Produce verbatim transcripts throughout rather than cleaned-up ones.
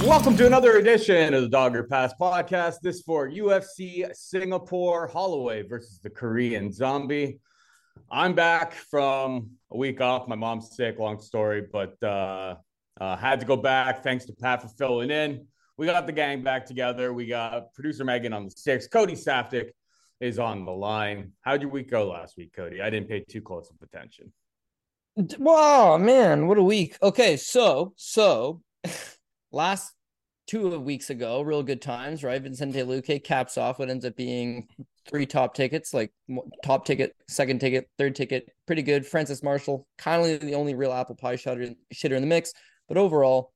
Welcome to another edition of the Dogger Pass Podcast. This for U F C Singapore Holloway versus the Korean Zombie. I'm back from a week off. My mom's sick, long story, but uh, uh, had to go back. Thanks to Pat for filling in. We got the gang back together. We got producer Megan on the six. Cody Saftik is on the line. How'd your week go last week, Cody? I didn't pay too close of attention. Wow, man, what a week. Okay, so, so last two weeks ago, real good times, right? Vicente Luque caps off what ends up being three top tickets, like top ticket, second ticket, third ticket. Pretty good. Francis Marshall, kindly the only real apple pie shitter in the mix. But overall,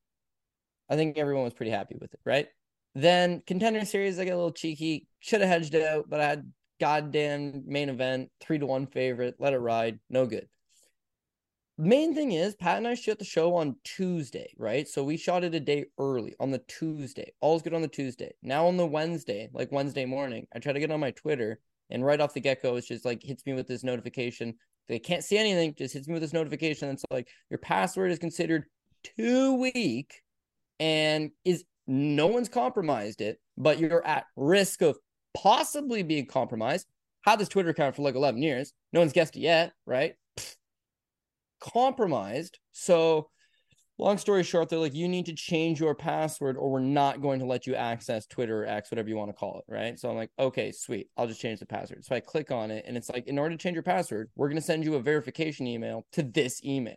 I think everyone was pretty happy with it, right? Then Contender Series, I got a little cheeky. Should have hedged out, but I had goddamn main event, three to one favorite, let it ride, no good. Main thing is, Pat and I shot the show on Tuesday, right? So we shot it a day early on the Tuesday. All's good on the Tuesday. Now on the Wednesday, like Wednesday morning, I try to get on my Twitter, and right off the get-go, it's just like hits me with this notification. They can't see anything, just hits me with this notification. It's like, your password is considered too weak, and is no one's compromised it, but you're at risk of possibly being compromised. Had this Twitter account for like eleven years. No one's guessed it yet, right? Pfft. Compromised. So long story short, they're like, you need to change your password or we're not going to let you access Twitter or X, whatever you want to call it, right? So I'm like, okay, sweet. I'll just change the password. So I click on it and it's like, in order to change your password, we're going to send you a verification email to this email.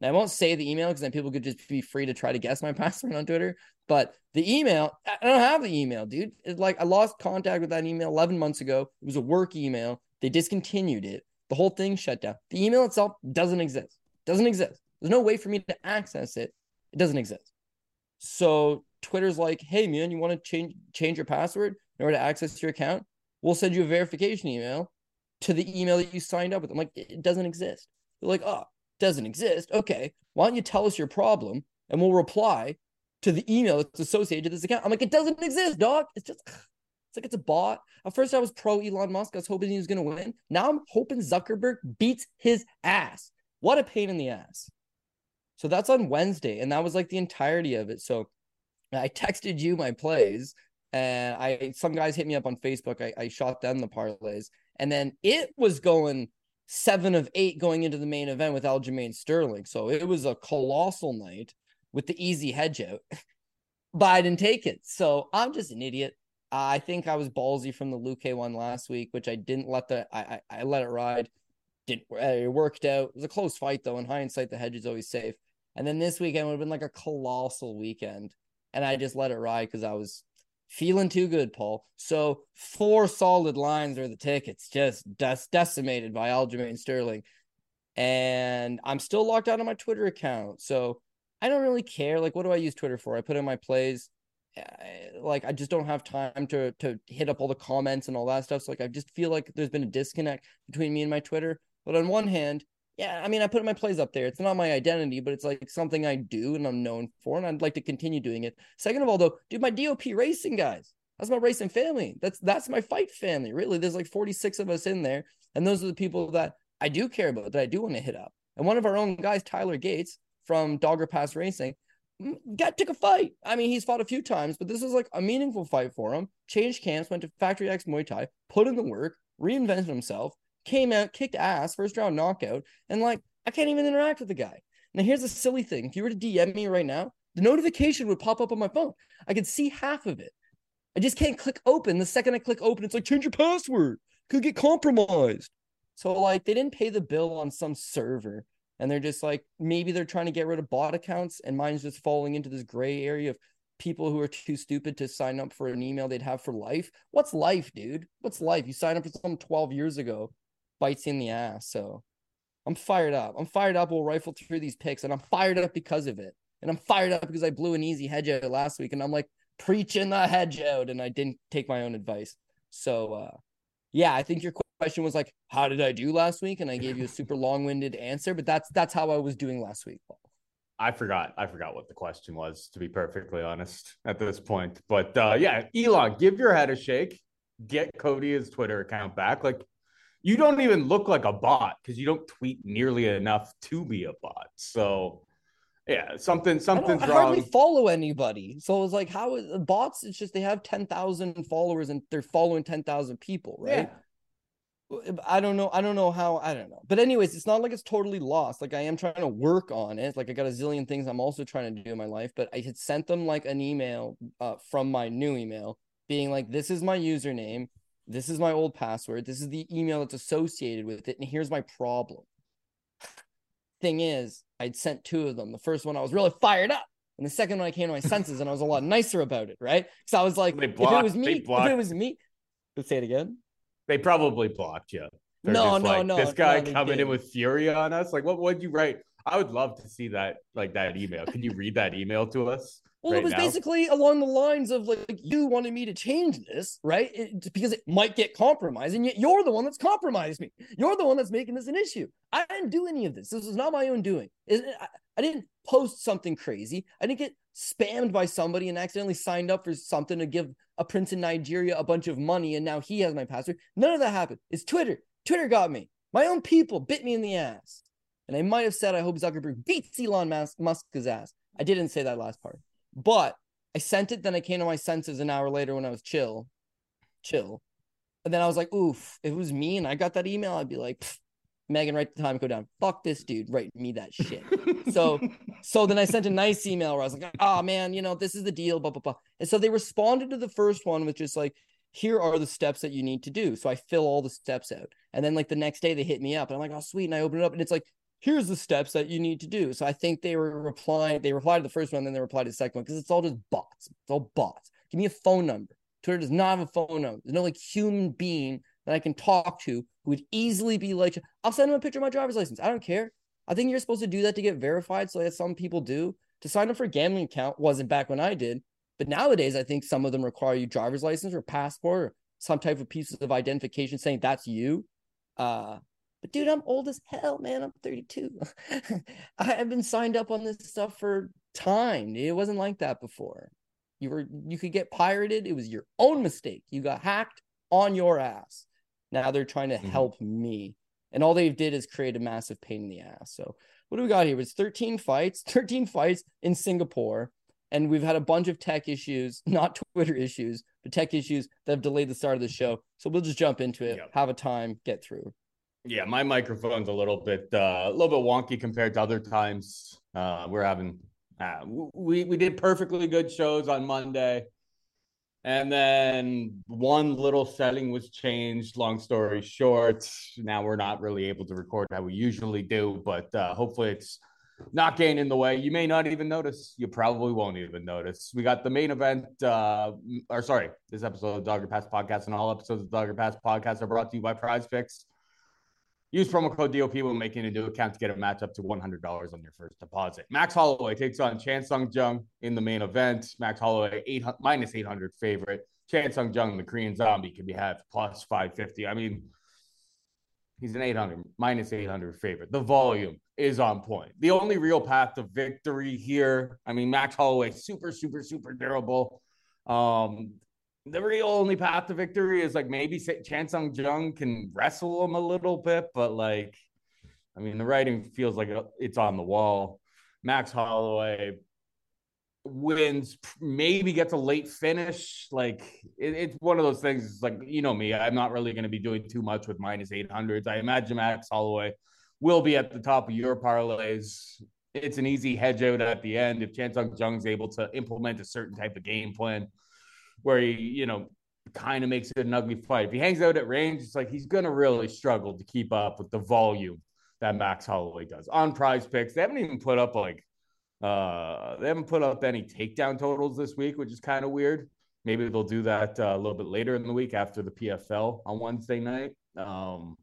Now, I won't say the email because then people could just be free to try to guess my password on Twitter. But the email, I don't have the email, dude. It's like I lost contact with that email eleven months ago. It was a work email. They discontinued it. The whole thing shut down. The email itself doesn't exist. Doesn't exist. There's no way for me to access it. It doesn't exist. So Twitter's like, hey, man, you want to change change your password in order to access your account? We'll send you a verification email to the email that you signed up with. I'm like, it doesn't exist. They're like, oh. Doesn't exist. Okay, why don't you tell us your problem and we'll reply to the email that's associated to this account. I'm like, it doesn't exist, dog. It's just, it's like it's a bot. At first I was pro Elon Musk. I was hoping he was going to win. Now I'm hoping Zuckerberg beats his ass. What a pain in the ass. So that's on Wednesday. And that was like the entirety of it. So I texted you my plays and I, some guys hit me up on Facebook. I, I shot them the parlays and then it was going seven of eight going into the main event with Aljamain Sterling. So it was a colossal night with the easy hedge out, but I didn't take it. So I'm just an idiot. I think I was ballsy from the Luque one last week, which I didn't let the, I, I, I let it ride. Didn't, it worked out. It was a close fight though. In hindsight, the hedge is always safe. And then this weekend would have been like a colossal weekend. And I just let it ride because I was feeling too good, Paul. So four solid lines are the tickets, just des- decimated by Aljamain Sterling. And I'm still locked out of my Twitter account. So I don't really care. Like, what do I use Twitter for? I put in my plays. I, like, I just don't have time to, to hit up all the comments and all that stuff. So, like, I just feel like there's been a disconnect between me and my Twitter. But on one hand, yeah, I mean, I put my plays up there. It's not my identity, but it's like something I do and I'm known for, and I'd like to continue doing it. Second of all, though, dude, my D O P racing guys, that's my racing family. That's that's my fight family, really. There's like forty-six of us in there, and those are the people that I do care about, that I do want to hit up. And one of our own guys, Tyler Gates from Dogger Pass Racing, got took a fight. I mean, he's fought a few times, but this was like a meaningful fight for him. Changed camps, went to Factory X Muay Thai, put in the work, reinvented himself, came out, kicked ass, first round knockout, and like, I can't even interact with the guy. Now, here's the silly thing. If you were to D M me right now, the notification would pop up on my phone. I could see half of it. I just can't click open. The second I click open, it's like, change your password. Could get compromised. So like, they didn't pay the bill on some server. And they're just like, maybe they're trying to get rid of bot accounts and mine's just falling into this gray area of people who are too stupid to sign up for an email they'd have for life. What's life, dude? What's life? You signed up for something twelve years ago. Bites in the ass. So I'm fired up. I'm fired up. We'll rifle through these picks and I'm fired up because of it. And I'm fired up because I blew an easy hedge out last week and I'm like preaching the hedge out and I didn't take my own advice. So uh, yeah, I think your question was like, how did I do last week? And I gave you a super long-winded answer, but that's, that's how I was doing last week. I forgot. I forgot what the question was, to be perfectly honest at this point, but uh, yeah, Elon, give your head a shake. get Cody's Twitter account back. Like, you don't even look like a bot because you don't tweet nearly enough to be a bot. So, yeah, something something's I I wrong. I hardly follow anybody. So it was like, how is bots? It's just they have ten thousand followers and they're following ten thousand people, right? Yeah. I don't know. I don't know how. I don't know. But anyways, it's not like it's totally lost. Like, I am trying to work on it. Like, I got a zillion things I'm also trying to do in my life. But I had sent them like an email uh, from my new email being like, this is my username. This is my old password. This is the email that's associated with it. And here's my problem. Thing is, I'd sent two of them. The first one, I was really fired up. And the second one, I came to my senses and I was a lot nicer about it, right? Because I was like, they blocked, if it was me, if it was me. Let's say it again. They probably blocked you. They're no, no, like, no. This guy no, coming in with fury on us. Like, what would you write? I would love to see that, like that email. Can you read that email to us? Well, right it was now? Basically along the lines of like, like you wanted me to change this, right? It, because it might get compromised, and yet you're the one that's compromised me. You're the one that's making this an issue. I didn't do any of this. This was not my own doing. It, I, I didn't post something crazy. I didn't get spammed by somebody and accidentally signed up for something to give a prince in Nigeria a bunch of money, and now he has my password. None of that happened. It's Twitter. Twitter got me. My own people bit me in the ass, and I might have said I hope Zuckerberg beats Elon Musk's ass. I didn't say that last part. But I sent it, then I came to my senses an hour later when I was chill, chill. And then I was like, oof, if it was me and I got that email, I'd be like, Megan, write the time code down. Fuck this dude, write me that shit. so so then I sent a nice email where I was like, oh man, you know, this is the deal, blah, blah, blah. And so they responded to the first one with just like, here are the steps that you need to do. So I fill all the steps out. And then like the next day they hit me up and I'm like, oh sweet. And I open it up and it's like, here's the steps that you need to do. So I think they were replying, they replied to the first one, then they replied to the second one, because it's all just bots. It's all bots. Give me a phone number. Twitter does not have a phone number. There's no like human being that I can talk to who would easily be like, I'll send him a picture of my driver's license. I don't care. I think you're supposed to do that to get verified. So that some people do. To sign up for a gambling account wasn't back when I did. But nowadays, I think some of them require you driver's license or passport or some type of pieces of identification saying that's you. Uh, But dude, I'm old as hell, man. I'm thirty-two. I have been signed up on this stuff for time. It wasn't like that before. You were you could get pirated. It was your own mistake. You got hacked on your ass. Now they're trying to mm-hmm. help me. And all they did is create a massive pain in the ass. So what do we got here? It's thirteen fights, thirteen fights in Singapore. And we've had a bunch of tech issues, not Twitter issues, but tech issues that have delayed the start of the show. So we'll just jump into it, yep. have a time, get through. Yeah, my microphone's a little bit uh, a little bit wonky compared to other times. Uh, we're having uh, we we did perfectly good shows on Monday, and then one little setting was changed. Long story short, now we're not really able to record how we usually do. But uh, hopefully, it's not getting in the way. You may not even notice. You probably won't even notice. We got the main event. Uh, or sorry, this episode of Dogger Pass Podcast and all episodes of Dogger Pass Podcast are brought to you by PrizePicks. Use promo code D O P when making a new account to get a match up to one hundred dollars on your first deposit. Max Holloway takes on Chan Sung Jung in the main event. Max Holloway, minus eight hundred favorite. Chan Sung Jung, the Korean Zombie, can be had plus five fifty. I mean, he's an eight hundred, minus eight hundred favorite. The volume is on point. The only real path to victory here. I mean, Max Holloway, super, super, super durable. Um... The real only path to victory is like maybe Chan Sung Jung can wrestle him a little bit, but like, I mean, the writing feels like it's on the wall. Max Holloway wins, maybe gets a late finish. Like it, it's one of those things. It's like, you know me, I'm not really going to be doing too much with minus eight hundreds. I imagine Max Holloway will be at the top of your parlays. It's an easy hedge out at the end if Chan Sung Jung's able to implement a certain type of game plan, where he, you know, kind of makes it an ugly fight. If he hangs out at range, it's like he's going to really struggle to keep up with the volume that Max Holloway does. On PrizePicks, they haven't even put up, like, uh, they haven't put up any takedown totals this week, which is kind of weird. Maybe they'll do that uh, a little bit later in the week after the P F L on Wednesday night. Um,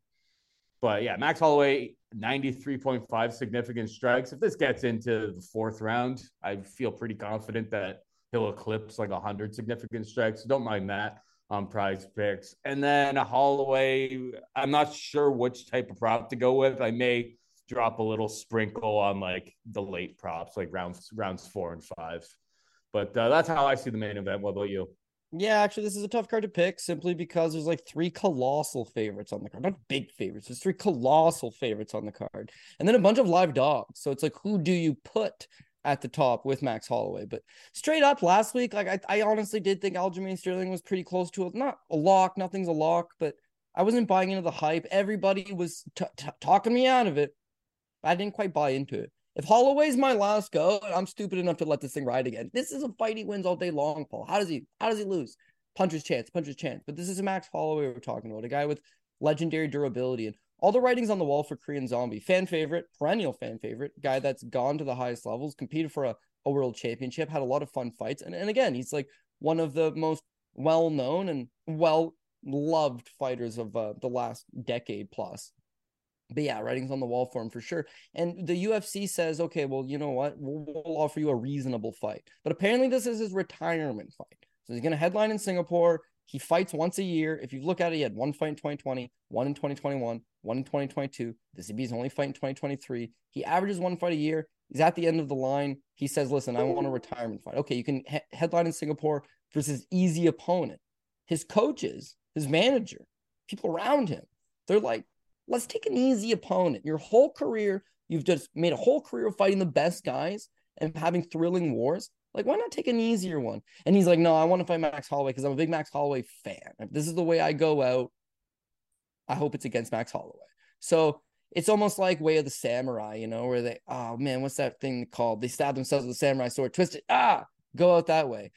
but, yeah, Max Holloway, ninety-three point five significant strikes. If this gets into the fourth round, I feel pretty confident that he'll eclipse like one hundred significant strikes. Don't mind that on PrizePicks. And then Holloway, I'm not sure which type of prop to go with. I may drop a little sprinkle on like the late props, like rounds rounds four and five. But uh, that's how I see the main event. What about you? Yeah, actually, this is a tough card to pick simply because there's like three colossal favorites on the card. Not big favorites. There's three colossal favorites on the card. And then a bunch of live dogs. So it's like, who do you put at the top with Max Holloway? But straight up last week, like I, I honestly did think Aljamain Sterling was pretty close to it. Not a lock. Nothing's a lock. But I wasn't buying into the hype. Everybody was t- t- talking me out of it. I didn't quite buy into it. If Holloway's my last go, I'm stupid enough to let this thing ride again. This is a fight he wins all day long, Paul. How does he how does he lose? Puncher's chance, puncher's chance. But this is a Max Holloway we're talking about, a guy with legendary durability. And all the writing's on the wall for Korean Zombie. Fan favorite, perennial fan favorite, guy that's gone to the highest levels, competed for a, a world championship, had a lot of fun fights. And, and again, he's like one of the most well-known and well-loved fighters of uh, the last decade plus. But yeah, writing's on the wall for him for sure. And the U F C says, okay, well, you know what? We'll, we'll offer you a reasonable fight. But apparently this is his retirement fight. So he's going to headline in Singapore. He fights once a year. If you look at it, he had one fight in twenty twenty, one in twenty twenty-one, one in twenty twenty-two. This would be his only fight in twenty twenty-three. He averages one fight a year. He's at the end of the line. He says, listen, I want a retirement fight. Okay, you can he- headline in Singapore versus easy opponent. His coaches, his manager, people around him, they're like, let's take an easy opponent. Your whole career, you've just made a whole career of fighting the best guys and having thrilling wars. Like, why not take an easier one? And he's like, no, I want to fight Max Holloway because I'm a big Max Holloway fan. If this is the way I go out, I hope it's against Max Holloway. So it's almost like Way of the Samurai, you know, where they, oh, man, what's that thing called? They stab themselves with a samurai sword, twist it, ah, go out that way.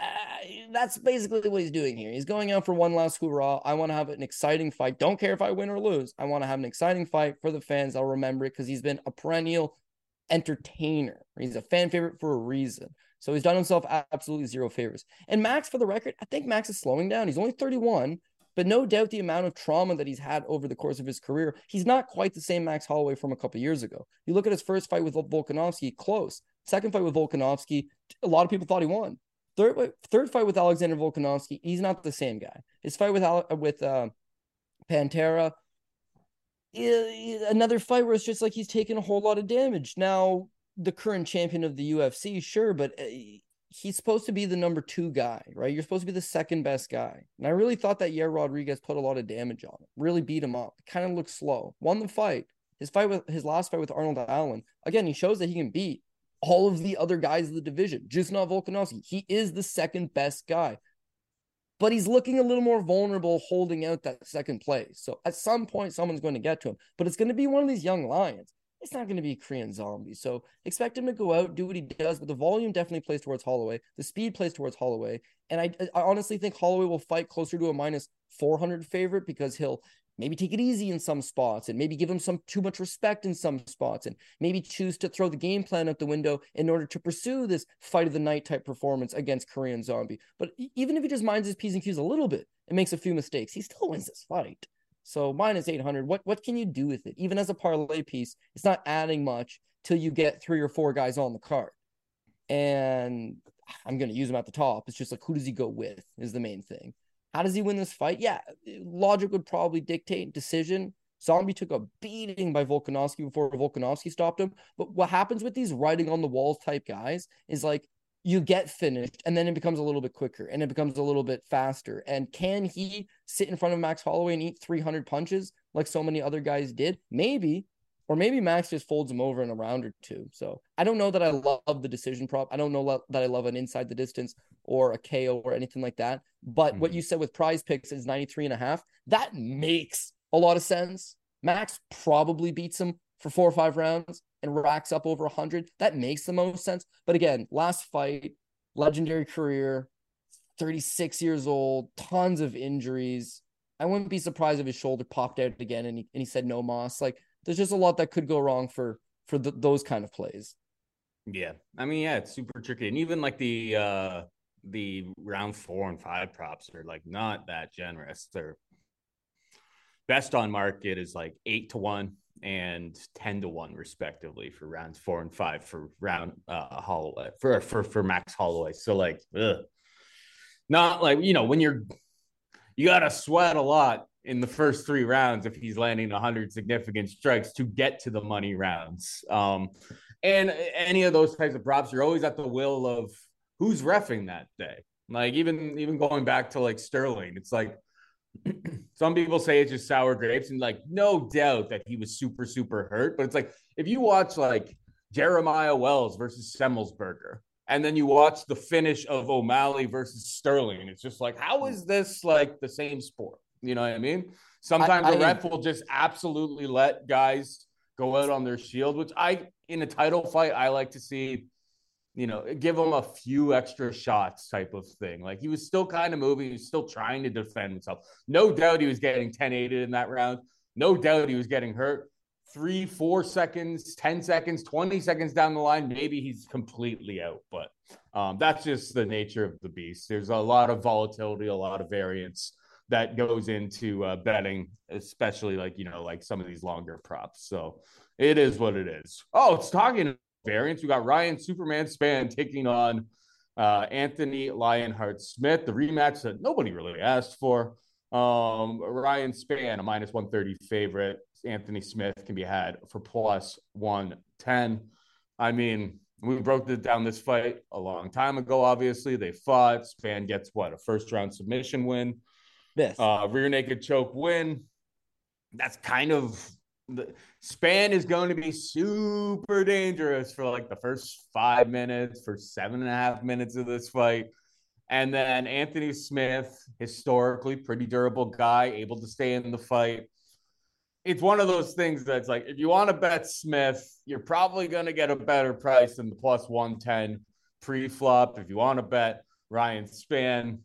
Uh, that's basically what he's doing here. He's going out for one last hoorah. I want to have an exciting fight. Don't care if I win or lose. I want to have an exciting fight for the fans. I'll remember it because he's been a perennial entertainer. He's a fan favorite for a reason. So he's done himself absolutely zero favors. And Max, for the record, I think Max is slowing down. He's only thirty-one, but no doubt the amount of trauma that he's had over the course of his career, he's not quite the same Max Holloway from a couple years ago. You look at his first fight with Volkanovski, close. Second fight with Volkanovski, a lot of people thought he won. Third, third fight with Alexander Volkanovski, he's not the same guy. His fight with with uh, Pantera, another fight where it's just like he's taken a whole lot of damage. Now, the current champion of the U F C, sure, but he's supposed to be the number two guy, right? You're supposed to be the second best guy. And I really thought that Yair Rodriguez put a lot of damage on him, really beat him up, kind of looked slow, won the fight. His fight with his last fight with Arnold Allen, again, he shows that he can beat all of the other guys of the division, just not Volkanovski. He is the second best guy. But he's looking a little more vulnerable holding out that second place. So at some point, someone's going to get to him. But it's going to be one of these young lions. It's not going to be Korean Zombie. So expect him to go out, do what he does. But the volume definitely plays towards Holloway. The speed plays towards Holloway. And I, I honestly think Holloway will fight closer to a minus four hundred favorite because he'll maybe take it easy in some spots and maybe give him some too much respect in some spots and maybe choose to throw the game plan out the window in order to pursue this fight of the night type performance against Korean Zombie. But even if he just minds his P's and Q's a little bit and makes a few mistakes, he still wins this fight. So minus eight hundred, what, what can you do with it? Even as a parlay piece, it's not adding much till you get three or four guys on the card. And I'm going to use him at the top. It's just like, who does he go with is the main thing. How does he win this fight? Yeah, logic would probably dictate decision. Zombie took a beating by Volkanovski before Volkanovski stopped him. But what happens with these writing on the walls type guys is like you get finished and then it becomes a little bit quicker and it becomes a little bit faster. And can he sit in front of Max Holloway and eat three hundred punches like so many other guys did? Maybe. Or maybe Max just folds him over in a round or two. So I don't know that I love the decision prop. I don't know lo- that I love an inside the distance or a K O or anything like that. But mm-hmm. What you said with prize picks is ninety-three and a half. That makes a lot of sense. Max probably beats him for four or five rounds and racks up over one hundred. That makes the most sense. But again, last fight, legendary career, thirty-six years old, tons of injuries. I wouldn't be surprised if his shoulder popped out again and he, and he said no Moss. Like, there's just a lot that could go wrong for, for the, those kind of plays. Yeah. I mean, yeah, it's super tricky. And even like the, uh, the round four and five props are like not that generous. They're best on market is like eight to one and ten to one respectively for rounds four and five for round uh, Holloway for, for, for Max Holloway. So like, ugh. Not like, you know, when you're, you got to sweat a lot in the first three rounds if he's landing one hundred significant strikes to get to the money rounds. Um, and any of those types of props, you're always at the will of who's reffing that day, Like even even going back to like Sterling, it's like some people say it's just sour grapes, and like no doubt that he was super, super hurt. But it's like if you watch like Jeremiah Wells versus Semmelsberger, and then you watch the finish of O'Malley versus Sterling, and it's just like, how is this like the same sport? You know what I mean? Sometimes I, I, the ref will just absolutely let guys go out on their shield, which I, in a title fight, I like to see, you know, give him a few extra shots type of thing. Like he was still kind of moving. He was still trying to defend himself. No doubt he was getting ten-aided in that round. No doubt he was getting hurt. Three, four seconds, ten seconds, twenty seconds down the line, maybe he's completely out. But um, that's just the nature of the beast. There's a lot of volatility, a lot of variance that goes into uh, betting, especially like, you know, like some of these longer props. So it is what it is. Oh, it's talking variance. We got Ryan Superman Spann taking on uh, Anthony Lionheart Smith, the rematch that nobody really asked for. Um, Ryan Spann, a minus one thirty favorite. Anthony Smith can be had for plus one ten. I mean, we broke this down this fight a long time ago, obviously. They fought. Spann gets, what, a first-round submission win? This. Uh, rear naked choke win. That's kind of the Spann is going to be super dangerous for like the first five minutes, for seven and a half minutes of this fight. And then Anthony Smith, historically pretty durable guy, able to stay in the fight. It's one of those things that's like, if you want to bet Smith, you're probably going to get a better price than the plus one ten pre-flop. If you want to bet Ryan Spann,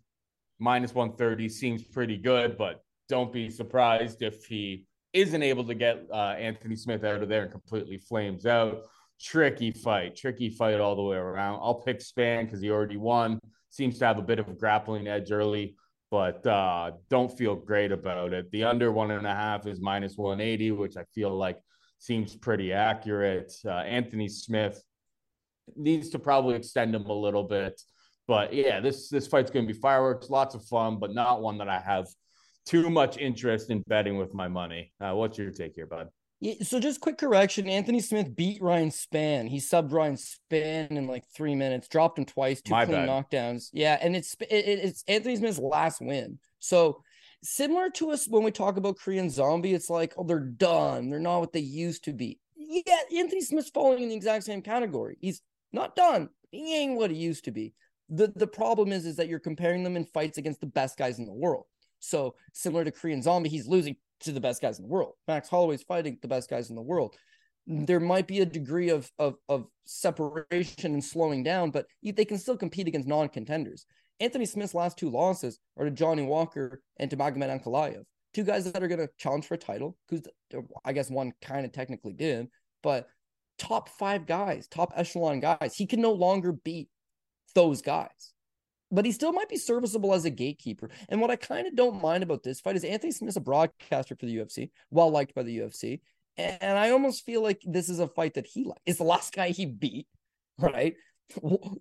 minus one thirty seems pretty good, but don't be surprised if he isn't able to get uh, Anthony Smith out of there and completely flames out. Tricky fight, tricky fight all the way around. I'll pick Spann because he already won. Seems to have a bit of a grappling edge early, but uh, don't feel great about it. The under one and a half is minus one eighty, which I feel like seems pretty accurate. Uh, Anthony Smith needs to probably extend him a little bit. But, yeah, this, this fight's going to be fireworks, lots of fun, but not one that I have too much interest in betting with my money. Uh, what's your take here, bud? Yeah, so just quick correction, Anthony Smith beat Ryan Spann. He subbed Ryan Spann in like three minutes, dropped him twice, two My clean bad. knockdowns. Yeah, and it's it, it's Anthony Smith's last win. So similar to us when we talk about Korean Zombie, it's like, oh, they're done. They're not what they used to be. Yeah, Anthony Smith's falling in the exact same category. He's not done. He ain't what he used to be. The The problem is, is that you're comparing them in fights against the best guys in the world. So similar to Korean Zombie, he's losing to the best guys in the world. Max Holloway's fighting the best guys in the world. There might be a degree of of, of separation and slowing down, but they can still compete against non-contenders. Anthony Smith's last two losses are to Johnny Walker and to Magomed Ankalaev, two guys that are going to challenge for a title, who's, I guess one kind of technically did, but top five guys, top echelon guys. He can no longer beat those guys. But he still might be serviceable as a gatekeeper. And what I kind of don't mind about this fight is Anthony Smith's a broadcaster for the U F C, well liked by the U F C. And I almost feel like this is a fight that he liked. It's the last guy he beat, right?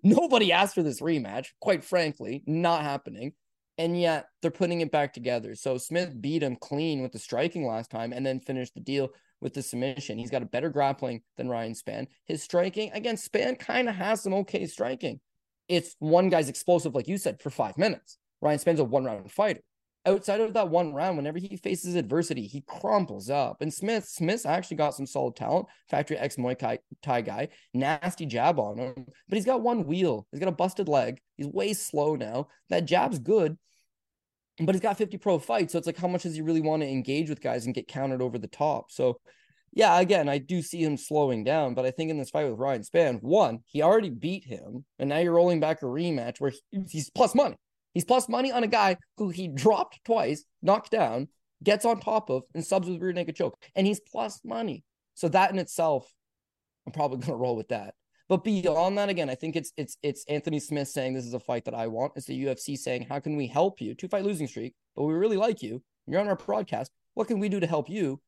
Nobody asked for this rematch, quite frankly, not happening. And yet they're putting it back together. So Smith beat him clean with the striking last time and then finished the deal with the submission. He's got a better grappling than Ryan Spann. His striking, again, Spann kind of has some okay striking. It's one guy's explosive, like you said, for five minutes. Ryan Spann's a one-round fighter. Outside of that one round, whenever he faces adversity, he crumples up. And Smith, Smith's actually got some solid talent. Factory ex Muay Thai guy, nasty jab on him. But he's got one wheel. He's got a busted leg. He's way slow now. That jab's good, but he's got fifty pro fights. So it's like, how much does he really want to engage with guys and get countered over the top? So, yeah, again, I do see him slowing down, but I think in this fight with Ryan Spann, one, he already beat him, and now you're rolling back a rematch where he's plus money. He's plus money on a guy who he dropped twice, knocked down, gets on top of, and subs with rear naked choke, and he's plus money. So that in itself, I'm probably going to roll with that. But beyond that, again, I think it's it's it's Anthony Smith saying this is a fight that I want. It's the U F C saying, how can we help you? Two-fight losing streak, but we really like you. You're on our broadcast. What can we do to help you?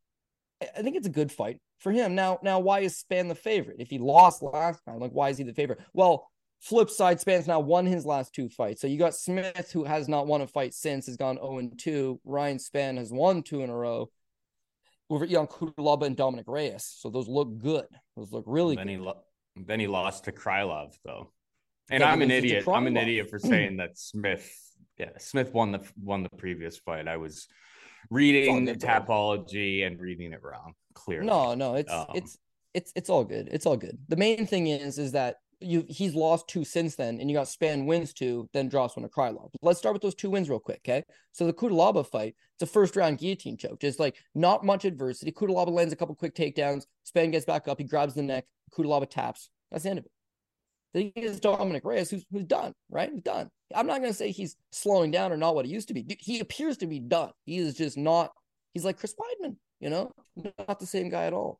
I think it's a good fight for him. Now, now, why is Spann the favorite? If he lost last time, like, why is he the favorite? Well, flip side, Spann's now won his last two fights. So you got Smith, who has not won a fight since, has gone oh and two. Ryan Spann has won two in a row over Ion Kudalaba and Dominic Reyes. So those look good. Those look really then good. He lo- then he lost to Krylov, though. And yeah, I'm an idiot. I'm an idiot for saying that Smith, yeah, Smith won the won the previous fight. I was reading the Tapology and reading it wrong. Clearly, no, no, it's um, it's it's it's all good. It's all good. The main thing is is that you he's lost two since then, and you got Spann wins two, then drops one to Krylov. Let's start with those two wins real quick, okay? So the Kudalaba fight, it's a first round guillotine choke, just like not much adversity. Kudalaba lands a couple quick takedowns. Spann gets back up, he grabs the neck. Kudalaba taps. That's the end of it. Then he gets Dominic Reyes, who's who's done, right? He's done. I'm not going to say he's slowing down or not what he used to be. He appears to be done. He is just not. He's like Chris Weidman, you know, not the same guy at all.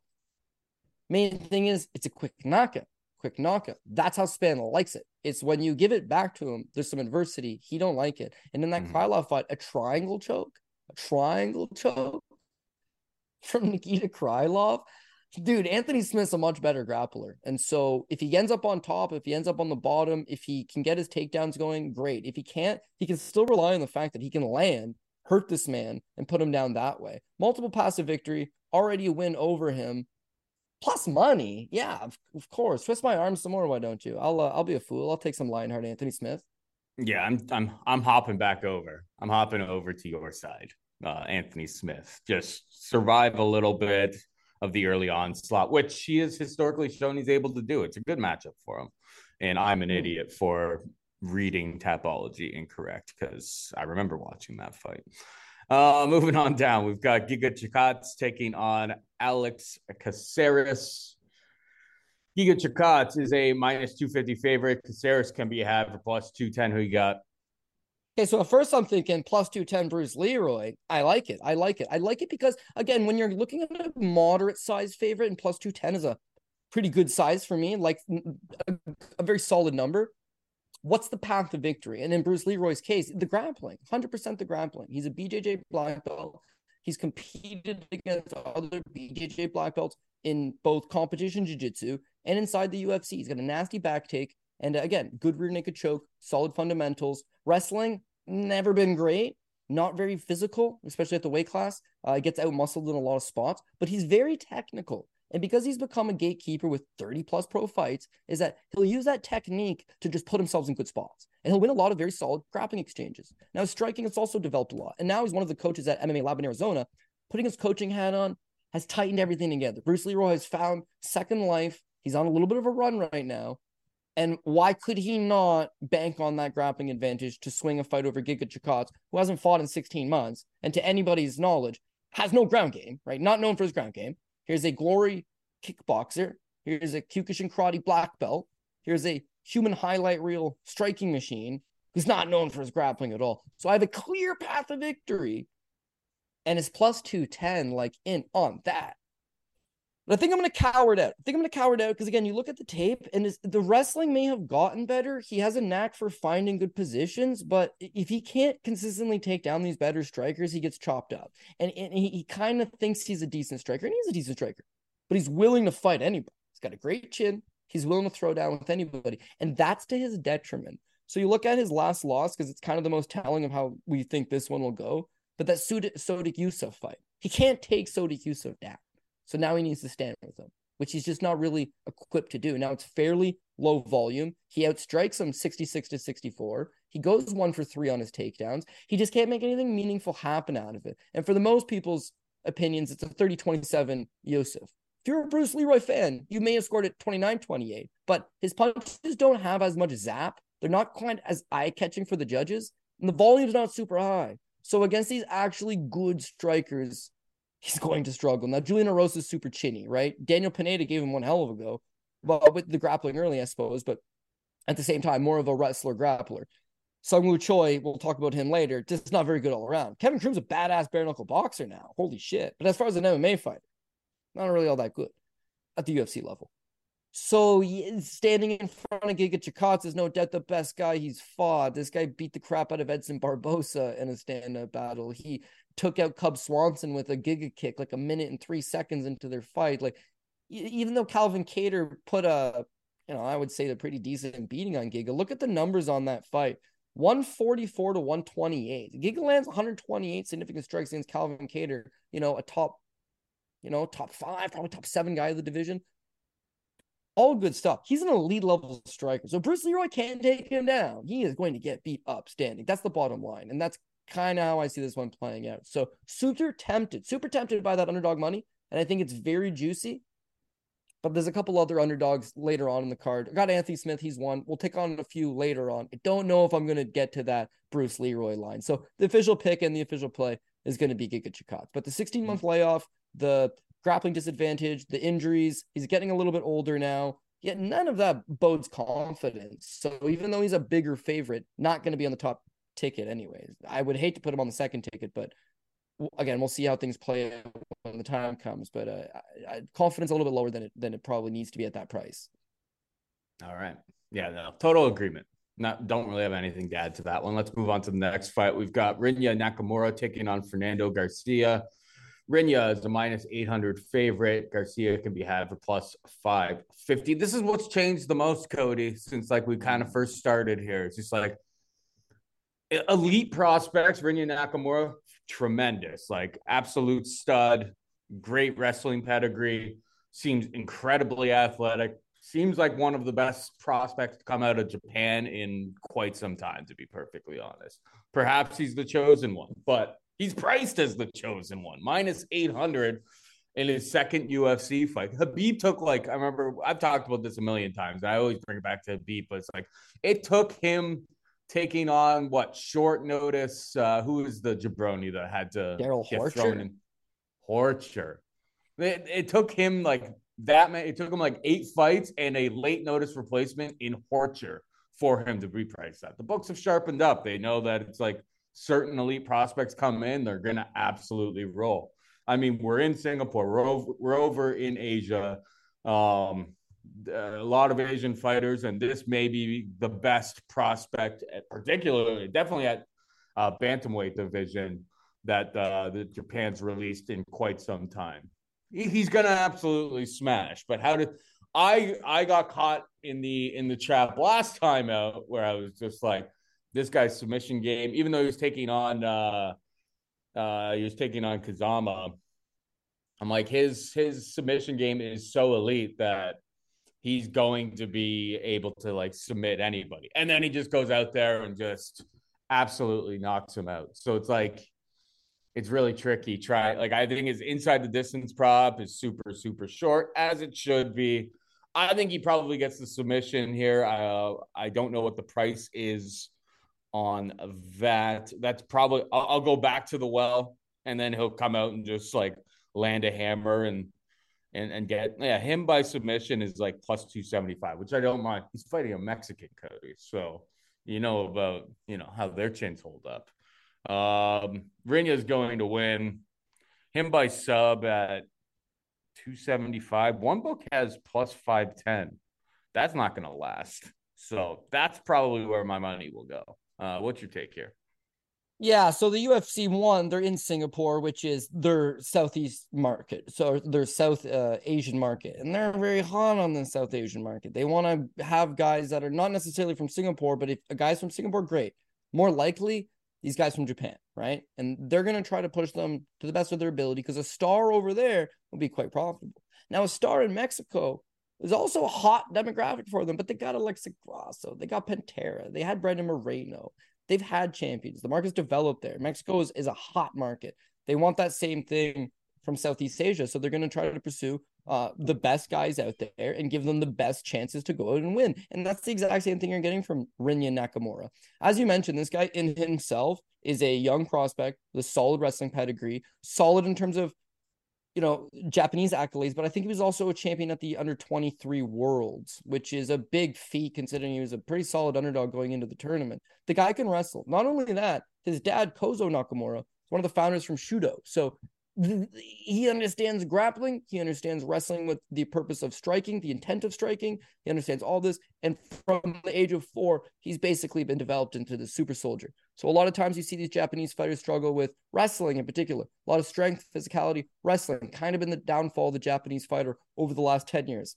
Main thing is, it's a quick knockout. Quick knockout. That's how Spann likes it. It's when you give it back to him, there's some adversity. He don't like it. And in that mm-hmm. Krylov fight, a triangle choke, a triangle choke from Nikita Krylov. Dude, Anthony Smith's a much better grappler. And so if he ends up on top, if he ends up on the bottom, if he can get his takedowns going, great. If he can't, he can still rely on the fact that he can land, hurt this man, and put him down that way. Multiple passive victory, already a win over him. Plus money, yeah, of, of course. Twist my arm some more, why don't you? I'll uh, I'll be a fool. I'll take some Lionheart Anthony Smith. Yeah, I'm I'm I'm hopping back over. I'm hopping over to your side, uh, Anthony Smith. Just survive a little bit of the early onslaught, which he has historically shown he's able to do. It's a good matchup for him. And I'm an idiot for reading Tapology incorrect because I remember watching that fight. Uh, moving on down, we've got Giga Chikadze taking on Alex Caceres. Giga Chikadze is a minus two fifty favorite. Caceres can be had for plus two ten. Who you got? Okay, so at first I'm thinking plus two ten Bruce Leroy. I like it. I like it. I like it because, again, when you're looking at a moderate size favorite, and plus two ten is a pretty good size for me, like a, a very solid number. What's the path to victory? And in Bruce Leroy's case, the grappling, one hundred percent the grappling. He's a B J J black belt. He's competed against other B J J black belts in both competition jiu-jitsu and inside the U F C. He's got a nasty back take. And again, good rear naked choke, solid fundamentals. Wrestling, never been great. Not very physical, especially at the weight class. Uh, he gets out-muscled in a lot of spots, but he's very technical. And because he's become a gatekeeper with thirty plus pro fights, is that he'll use that technique to just put himself in good spots. And he'll win a lot of very solid grappling exchanges. Now, striking has also developed a lot. And now he's one of the coaches at M M A Lab in Arizona, putting his coaching hat on, has tightened everything together. Bruce Leroy has found second life. He's on a little bit of a run right now. And why could he not bank on that grappling advantage to swing a fight over Giga Chikadze, who hasn't fought in sixteen months, and to anybody's knowledge, has no ground game, right? Not known for his ground game. Here's a Glory kickboxer. Here's a Kyokushin karate black belt. Here's a human highlight reel striking machine who's not known for his grappling at all. So I have a clear path to victory. And it's plus two ten, like in on that. But I think I'm going to coward out. I think I'm going to coward out because, again, you look at the tape and the wrestling may have gotten better. He has a knack for finding good positions, but if he can't consistently take down these better strikers, he gets chopped up. And, and he, he kind of thinks he's a decent striker, and he's a decent striker, but he's willing to fight anybody. He's got a great chin. He's willing to throw down with anybody, and that's to his detriment. So you look at his last loss because it's kind of the most telling of how we think this one will go, but that Sodiq Yusuff fight. He can't take Sodiq Yusuff down. So now he needs to stand with him, which he's just not really equipped to do. Now it's fairly low volume. He outstrikes him sixty-six to sixty-four. He goes one for three on his takedowns. He just can't make anything meaningful happen out of it. And for the most people's opinions, it's a thirty twenty-seven Yusuff. If you're a Bruce Leroy fan, you may have scored at twenty-nine twenty-eight, but his punches don't have as much zap. They're not quite as eye-catching for the judges, and the volume's not super high. So against these actually good strikers, he's going to struggle. Now, Julian Arosa's super chinny, right? Daniel Pineda gave him one hell of a go, well, with the grappling early, I suppose, but at the same time, more of a wrestler-grappler. Sungwoo Choi, we'll talk about him later, just not very good all around. Kevin Kroom's a badass bare-knuckle boxer now. Holy shit. But as far as an M M A fighter, not really all that good at the U F C level. So standing in front of Giga Chikadze is no doubt the best guy he's fought. This guy beat the crap out of Edson Barbosa in a stand-up battle. He took out Cub Swanson with a Giga kick like a minute and three seconds into their fight. Like, even though Calvin Cater put a, you know, I would say a pretty decent beating on Giga, look at the numbers on that fight. one forty-four to one twenty-eight. Giga lands one hundred twenty-eight significant strikes against Calvin Cater, you know, a top, you know, top five, probably top seven guy of the division. All good stuff. He's an elite level striker. So Bruce Leroy can take him down. He is going to get beat up standing. That's the bottom line. And that's kind of how I see this one playing out. So super tempted, super tempted by that underdog money. And I think it's very juicy. But there's a couple other underdogs later on in the card. I got Anthony Smith. He's one. We'll take on a few later on. I don't know if I'm going to get to that Bruce Leroy line. So the official pick and the official play is going to be Giga Chikadze. But the sixteen-month layoff, the grappling disadvantage, the injuries, he's getting a little bit older now. Yet none of that bodes confidence. So even though he's a bigger favorite, not going to be on the top ticket anyways. I would hate to put him on the second ticket, but again, we'll see how things play out when the time comes, but uh, confidence a little bit lower than it than it probably needs to be at that price. All right, yeah, no, total agreement. Not don't really have anything to add to that one. Let's move on to the next fight. We've got Rinya Nakamura taking on Fernando Garcia. Rinya is a minus eight hundred favorite. Garcia can be had for plus five fifty. This is what's changed the most, Cody, since like we kind of first started here. It's just like elite prospects. Rinya Nakamura, tremendous, like absolute stud, great wrestling pedigree, seems incredibly athletic, seems like one of the best prospects to come out of Japan in quite some time, to be perfectly honest. Perhaps he's the chosen one, but he's priced as the chosen one, minus eight hundred in his second U F C fight. Habib took like, I remember I've talked about this a million times. I always bring it back to Habib, but it's like it took him taking on what short notice? Uh, who is the jabroni that had to Darryl get Horcher? thrown in? Horcher. It, it took him like that. It took him like eight fights and a late notice replacement in Horcher for him to reprice that. The books have sharpened up. They know that it's like certain elite prospects come in, they're gonna absolutely roll. I mean, we're in Singapore. We're over, we're over in Asia. Um, a lot of Asian fighters, and this may be the best prospect, at particularly definitely at uh, bantamweight division that uh, the Japan's released in quite some time. He's going to absolutely smash. But how did I? I got caught in the in the trap last time out where I was just like, this guy's submission game. Even though he was taking on uh, uh, he was taking on Kazama, I'm like his his submission game is so elite that he's going to be able to like submit anybody. And then he just goes out there and just absolutely knocks him out. So it's like, it's really tricky. Try like, I think his inside the distance prop is super, super short as it should be. I think he probably gets the submission here. Uh, I don't know what the price is on that. That's probably, I'll, I'll go back to the well and then he'll come out and just like land a hammer and, And and get yeah him by submission is like plus two seventy-five, which I don't mind. He's fighting a Mexican, Cody, so you know about you know how their chins hold up. Um, Rinya is going to win him by sub at two seventy-five. One book has plus five ten. That's not going to last. So that's probably where my money will go. Uh, what's your take here? Yeah, so the U F C one, they're in Singapore, which is their Southeast market, so their South uh, Asian market, and they're very hot on the South Asian market. They want to have guys that are not necessarily from Singapore, but if a guy's from Singapore, great. More likely, these guys from Japan, right? And they're going to try to push them to the best of their ability because a star over there will be quite profitable. Now, a star in Mexico is also a hot demographic for them, but they got Alexa Grasso, they got Pantera, they had Brendan Moreno. They've had champions. The market's developed there. Mexico is, is a hot market. They want that same thing from Southeast Asia. So they're going to try to pursue uh, the best guys out there and give them the best chances to go out and win. And that's the exact same thing you're getting from Rinya Nakamura. As you mentioned, this guy in himself is a young prospect with a solid wrestling pedigree, solid in terms of, you know, Japanese accolades, but I think he was also a champion at the under twenty-three Worlds, which is a big feat considering he was a pretty solid underdog going into the tournament. The guy can wrestle. Not only that, his dad, Kozo Nakamura, is one of the founders from Shudo. So th- he understands grappling. He understands wrestling with the purpose of striking, the intent of striking. He understands all this. And from the age of four, he's basically been developed into the super soldier. So a lot of times you see these Japanese fighters struggle with wrestling in particular. A lot of strength, physicality, wrestling, kind of been the downfall of the Japanese fighter over the last ten years.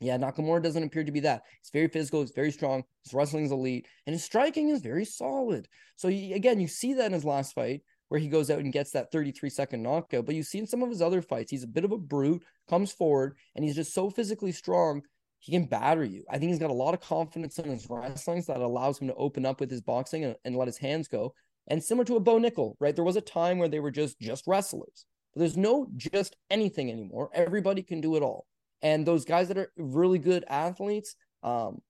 Yeah, Nakamura doesn't appear to be that. He's very physical. He's very strong. His wrestling is elite. And his striking is very solid. So he, again, you see that in his last fight where he goes out and gets that thirty-three second knockout. But you've seen some of his other fights. He's a bit of a brute, comes forward, and he's just so physically strong he can batter you. I think he's got a lot of confidence in his wrestling, so that allows him to open up with his boxing and, and let his hands go. And similar to a Bo Nickel, right? There was a time where they were just, just wrestlers. But there's no just anything anymore. Everybody can do it all. And those guys that are really good athletes, um,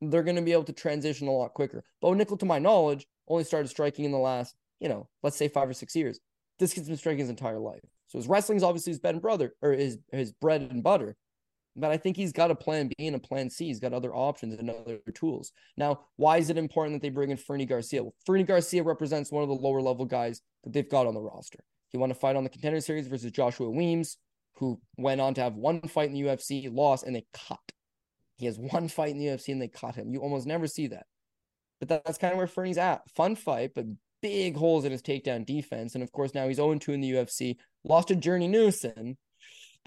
they're going to be able to transition a lot quicker. Bo Nickel, to my knowledge, only started striking in the last, you know, let's say five or six years. This kid's been striking his entire life. So his wrestling is obviously his bread and brother, or his, his bread and butter. But I think he's got a plan B and a plan C. He's got other options and other tools. Now, why is it important that they bring in Fernie Garcia? Well, Fernie Garcia represents one of the lower level guys that they've got on the roster. He won a fight on the Contender Series versus Joshua Weems, who went on to have one fight in the U F C, lost, and they cut. He has one fight in the U F C and they cut him. You almost never see that. But that's kind of where Fernie's at. Fun fight, but big holes in his takedown defense. And of course, now he's oh and two in the U F C, lost to Journey Newsom.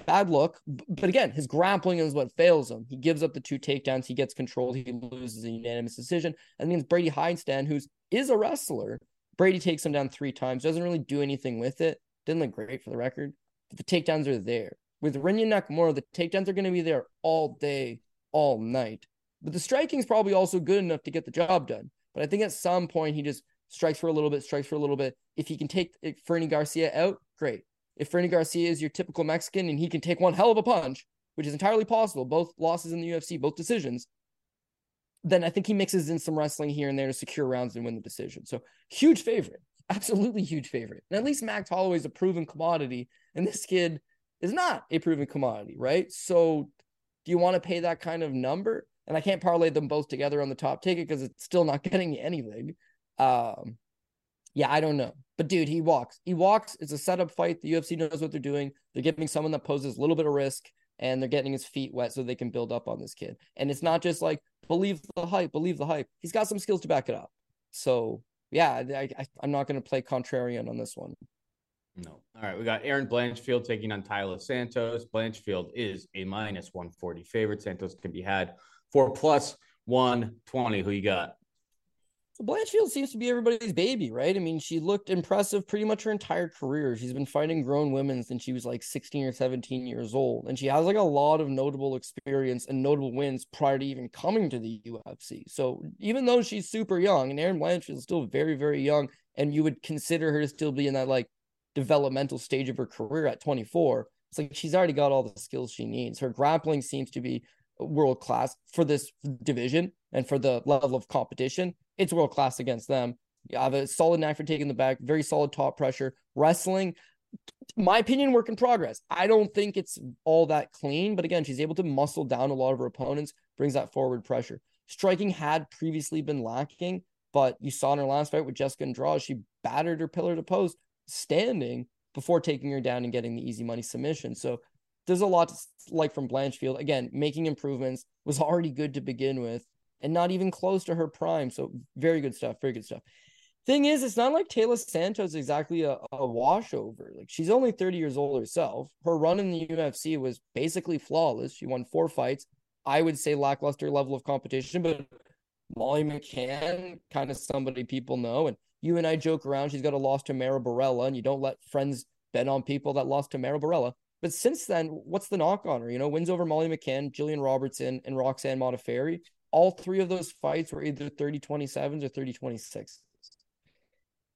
Bad look, but again, his grappling is what fails him. He gives up the two takedowns, he gets controlled, he loses a unanimous decision. And then it's Brady Hindstand, who is a wrestler. Brady takes him down three times, doesn't really do anything with it. Didn't look great for the record, but the takedowns are there. With Rinya Nakamura, the takedowns are going to be there all day, all night. But the striking is probably also good enough to get the job done. But I think at some point, he just strikes for a little bit, strikes for a little bit. If he can take Fernie Garcia out, great. If Fernie Garcia is your typical Mexican and he can take one hell of a punch, which is entirely possible, both losses in the U F C, both decisions, then I think he mixes in some wrestling here and there to secure rounds and win the decision. So huge favorite, absolutely huge favorite. And at least Max Holloway is a proven commodity, and this kid is not a proven commodity, right? So do you want to pay that kind of number? And I can't parlay them both together on the top ticket because it's still not getting you anything. Um, yeah, I don't know. But dude, he walks. He walks. It's a setup fight. The U F C knows what they're doing. They're giving someone that poses a little bit of risk, and they're getting his feet wet so they can build up on this kid. And it's not just like, believe the hype, believe the hype. He's got some skills to back it up. So, yeah, I, I, I'm not going to play contrarian on this one. No. All right, we got Erin Blanchfield taking on Taila Santos. Blanchfield is a minus one forty favorite. Santos can be had for plus one twenty. Who you got? Blanchfield seems to be everybody's baby, right? I mean, she looked impressive pretty much her entire career. She's been fighting grown women since she was like sixteen or seventeen years old. And she has like a lot of notable experience and notable wins prior to even coming to the U F C. So even though she's super young, and Erin Blanchfield is still very, very young, and you would consider her to still be in that like developmental stage of her career at twenty-four, it's like she's already got all the skills she needs. Her grappling seems to be world-class for this division and for the level of competition. It's world-class against them. You have a solid knack for taking the back, very solid top pressure. Wrestling, my opinion, work in progress. I don't think it's all that clean, but again, she's able to muscle down a lot of her opponents, brings that forward pressure. Striking had previously been lacking, but you saw in her last fight with Jessica Andrade, she battered her pillar to post standing before taking her down and getting the easy money submission. So there's a lot to like from Blanchfield. Again, making improvements, was already good to begin with, and not even close to her prime. So very good stuff, very good stuff. Thing is, it's not like Taila Santos exactly a, a washover. Like, she's only thirty years old herself. Her run in the U F C was basically flawless. She won four fights. I would say lackluster level of competition, but Molly McCann, kind of somebody people know. And you and I joke around, she's got a loss to Mara Barella, and you don't let friends bet on people that lost to Mara Barella. But since then, what's the knock on her? You know, wins over Molly McCann, Jillian Robertson, and Roxanne Modafferi. All three of those fights were either thirty twenty-sevens or thirty twenty-sixes.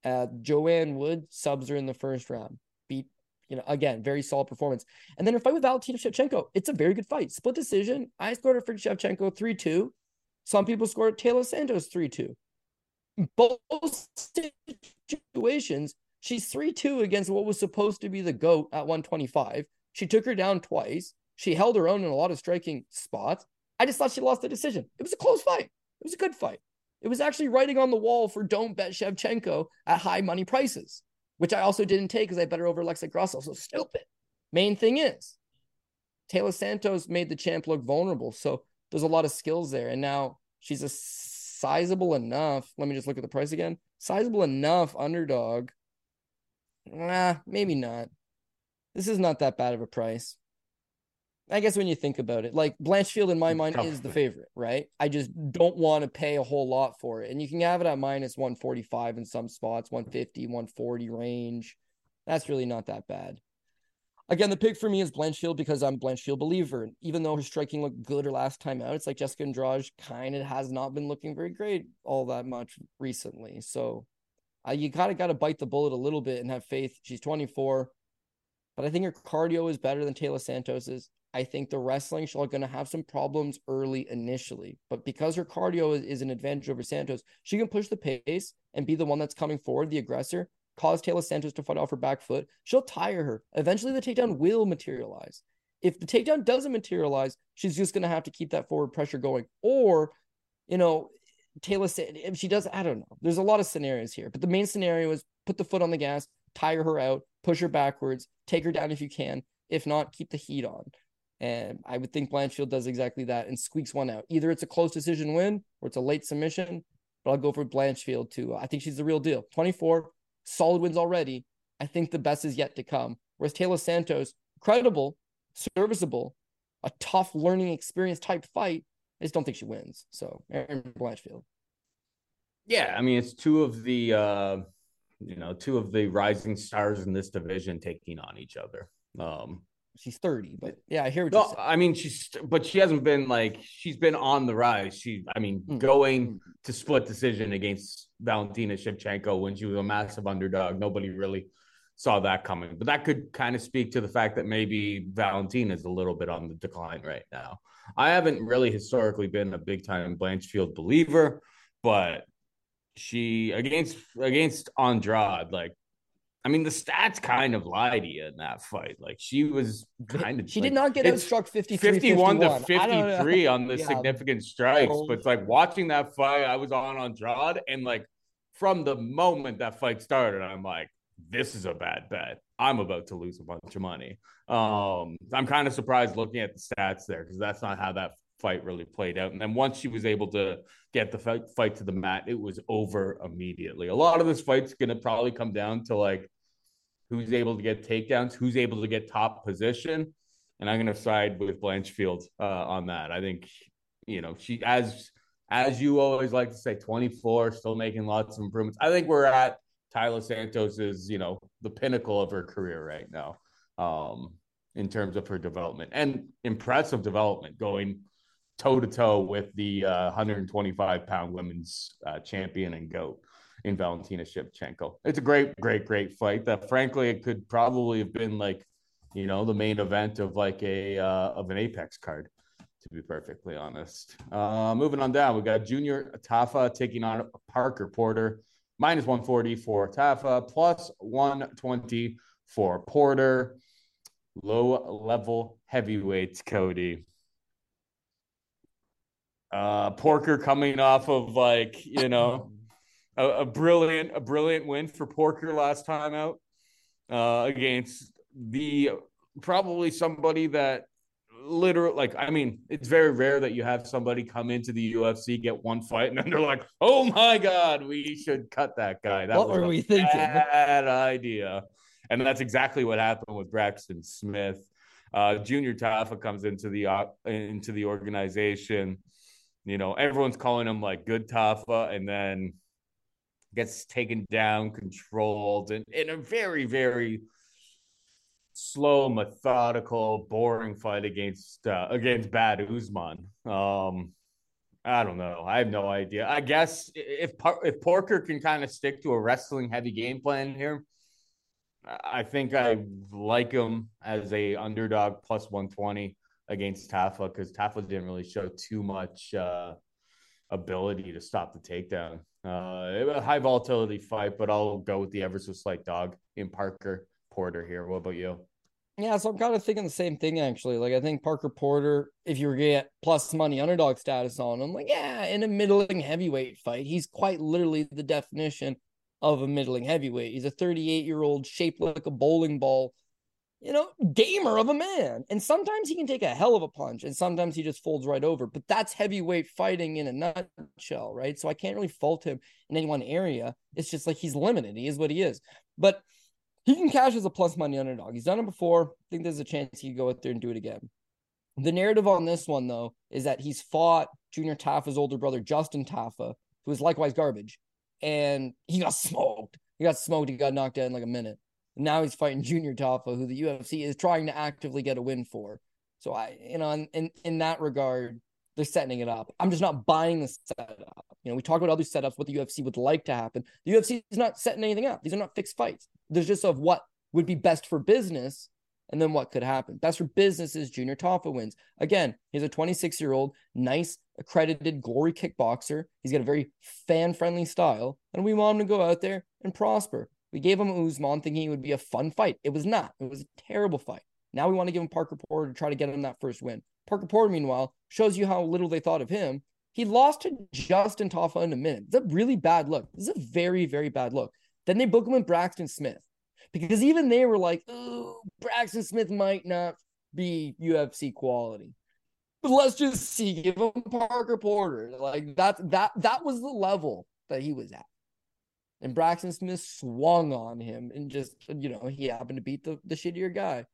Uh, Joanne Wood subs her in the first round. Beat, you know, again, very solid performance. And then her fight with Valentina Shevchenko, it's a very good fight. Split decision. I scored it for Shevchenko three two. Some people scored Taila Santos three two. Both situations, she's three two against what was supposed to be the GOAT at one twenty-five. She took her down twice. She held her own in a lot of striking spots. I just thought she lost the decision. It was a close fight. It was a good fight. It was actually writing on the wall for don't bet Shevchenko at high money prices, which I also didn't take because I bet her over Alexa Grasso. So stupid. Main thing is, Taila Santos made the champ look vulnerable. So there's a lot of skills there. And now she's a sizable enough. Let me just look at the price again. Sizable enough underdog. Nah, maybe not. This is not that bad of a price. I guess when you think about it, like, Blanchfield in my mind is the favorite, right? I just don't want to pay a whole lot for it. And you can have it at minus one forty-five in some spots, one fifty, one forty range. That's really not that bad. Again, the pick for me is Blanchfield because I'm a Blanchfield believer. Even though her striking looked good her last time out, it's like Jessica Andrade kind of has not been looking very great all that much recently. So uh, you kind of got to bite the bullet a little bit and have faith. She's twenty-four, but I think her cardio is better than Taila Santos's. I think the wrestling, she's going to have some problems early initially, but because her cardio is, is an advantage over Santos, she can push the pace and be the one that's coming forward, the aggressor, cause Taila Santos to fight off her back foot. She'll tire her. Eventually the takedown will materialize. If the takedown doesn't materialize, she's just going to have to keep that forward pressure going. Or, you know, Taila, if she does, I don't know. There's a lot of scenarios here, but the main scenario is put the foot on the gas, tire her out, push her backwards, take her down if you can. If not, keep the heat on. And I would think Blanchfield does exactly that and squeaks one out. Either it's a close decision win or it's a late submission, but I'll go for Blanchfield too. I think she's the real deal. twenty-four, solid wins already. I think the best is yet to come. Whereas Taila Santos, credible, serviceable, a tough learning experience type fight. I just don't think she wins. So Erin Blanchfield. Yeah, I mean, it's two of the, uh, you know, two of the rising stars in this division taking on each other. Um, She's thirty, but yeah, I hear what no, you're saying. I mean, she's, but she hasn't been like, she's been on the rise. She, I mean, mm-hmm. going to split decision against Valentina Shevchenko when she was a massive underdog. Nobody really saw that coming, but that could kind of speak to the fact that maybe Valentina is a little bit on the decline right now. I haven't really historically been a big time Blanchfield believer, but she against, against Andrade, like, I mean, the stats kind of lie to you in that fight. Like, she was kind of... She like, did not get outstruck fifty-three fifty-one to fifty-three on the yeah. significant strikes. But it's like, watching that fight, I was on Andrade, and, like, from the moment that fight started, I'm like, this is a bad bet. I'm about to lose a bunch of money. Um, I'm kind of surprised looking at the stats there, because that's not how that fight really played out. And then once she was able to get the fight, fight to the mat, it was over immediately. A lot of this fight's going to probably come down to, like, who's able to get takedowns, who's able to get top position. And I'm going to side with Blanchfield uh, on that. I think, you know, she, as as you always like to say, twenty-four, still making lots of improvements. I think we're at Taila Santos's, you know, the pinnacle of her career right now um, in terms of her development. And impressive development, going toe-to-toe with the uh, one twenty-five pound women's uh, champion and GOAT in Valentina Shevchenko. It's a great, great, great fight that, frankly, it could probably have been, like, you know, the main event of like a, uh, of an Apex card, to be perfectly honest. Uh, moving on down, we got Junior Tafa taking on Parker Porter, minus one forty for Tafa, plus one twenty for Porter. Low level heavyweights, Cody. Uh, Porker coming off of, like, you know, A, a brilliant, a brilliant win for Porker last time out uh, against the probably somebody that literally, like, I mean, it's very rare that you have somebody come into the U F C, get one fight, and then they're like, "Oh my God, we should cut that guy." That what was were a we thinking? Bad idea. And that's exactly what happened with Braxton Smith. Uh, Junior Tafa comes into the uh, into the organization. You know, everyone's calling him like good Tafa, and then gets taken down, controlled, and in a very, very slow, methodical, boring fight against uh, against Bad Usman. Um, I don't know. I have no idea. I guess if if Porker can kind of stick to a wrestling heavy game plan here, I think I like him as a underdog plus one twenty against Tafa, because Tafa didn't really show too much uh, ability to stop the takedown. Uh, a high volatility fight, but I'll go with the ever so slight dog in Parker Porter here. What about you? Yeah, so I'm kind of thinking the same thing, actually. Like, I think Parker Porter, if you were going to get plus money underdog status on him, like, yeah, in a middling heavyweight fight, he's quite literally the definition of a middling heavyweight. He's a thirty-eight-year-old shaped like a bowling ball, you know, gamer of a man. And sometimes he can take a hell of a punch, and sometimes he just folds right over. But that's heavyweight fighting in a nutshell, right? So I can't really fault him in any one area. It's just like he's limited. He is what he is. But he can cash as a plus money underdog. He's done it before. I think there's a chance he could go out there and do it again. The narrative on this one, though, is that he's fought Junior Tafa's older brother, Justin Tafa, who is likewise garbage. And he got smoked. He got smoked. He got knocked out in like a minute. And now he's fighting Junior Tafa, who the U F C is trying to actively get a win for. So I, you know, in, in that regard, they're setting it up. I'm just not buying the setup. You know, we talk about other setups, what the U F C would like to happen. The U F C is not setting anything up. These are not fixed fights. There's just of what would be best for business and then what could happen. Best for business is Junior Tafa wins. Again, he's a twenty-six-year-old, nice, accredited, glory kickboxer. He's got a very fan-friendly style, and we want him to go out there and prosper. We gave him Usman thinking it would be a fun fight. It was not. It was a terrible fight. Now we want to give him Parker Porter to try to get him that first win. Parker Porter, meanwhile, shows you how little they thought of him. He lost to Justin Tafa in a minute. It's a really bad look. This is a very, very bad look. Then they book him with Braxton Smith, because even they were like, oh, Braxton Smith might not be U F C quality. But let's just see. Give him Parker Porter. Like that, that, that was the level that he was at. And Braxton Smith swung on him and just, you know, he happened to beat the, the shittier guy.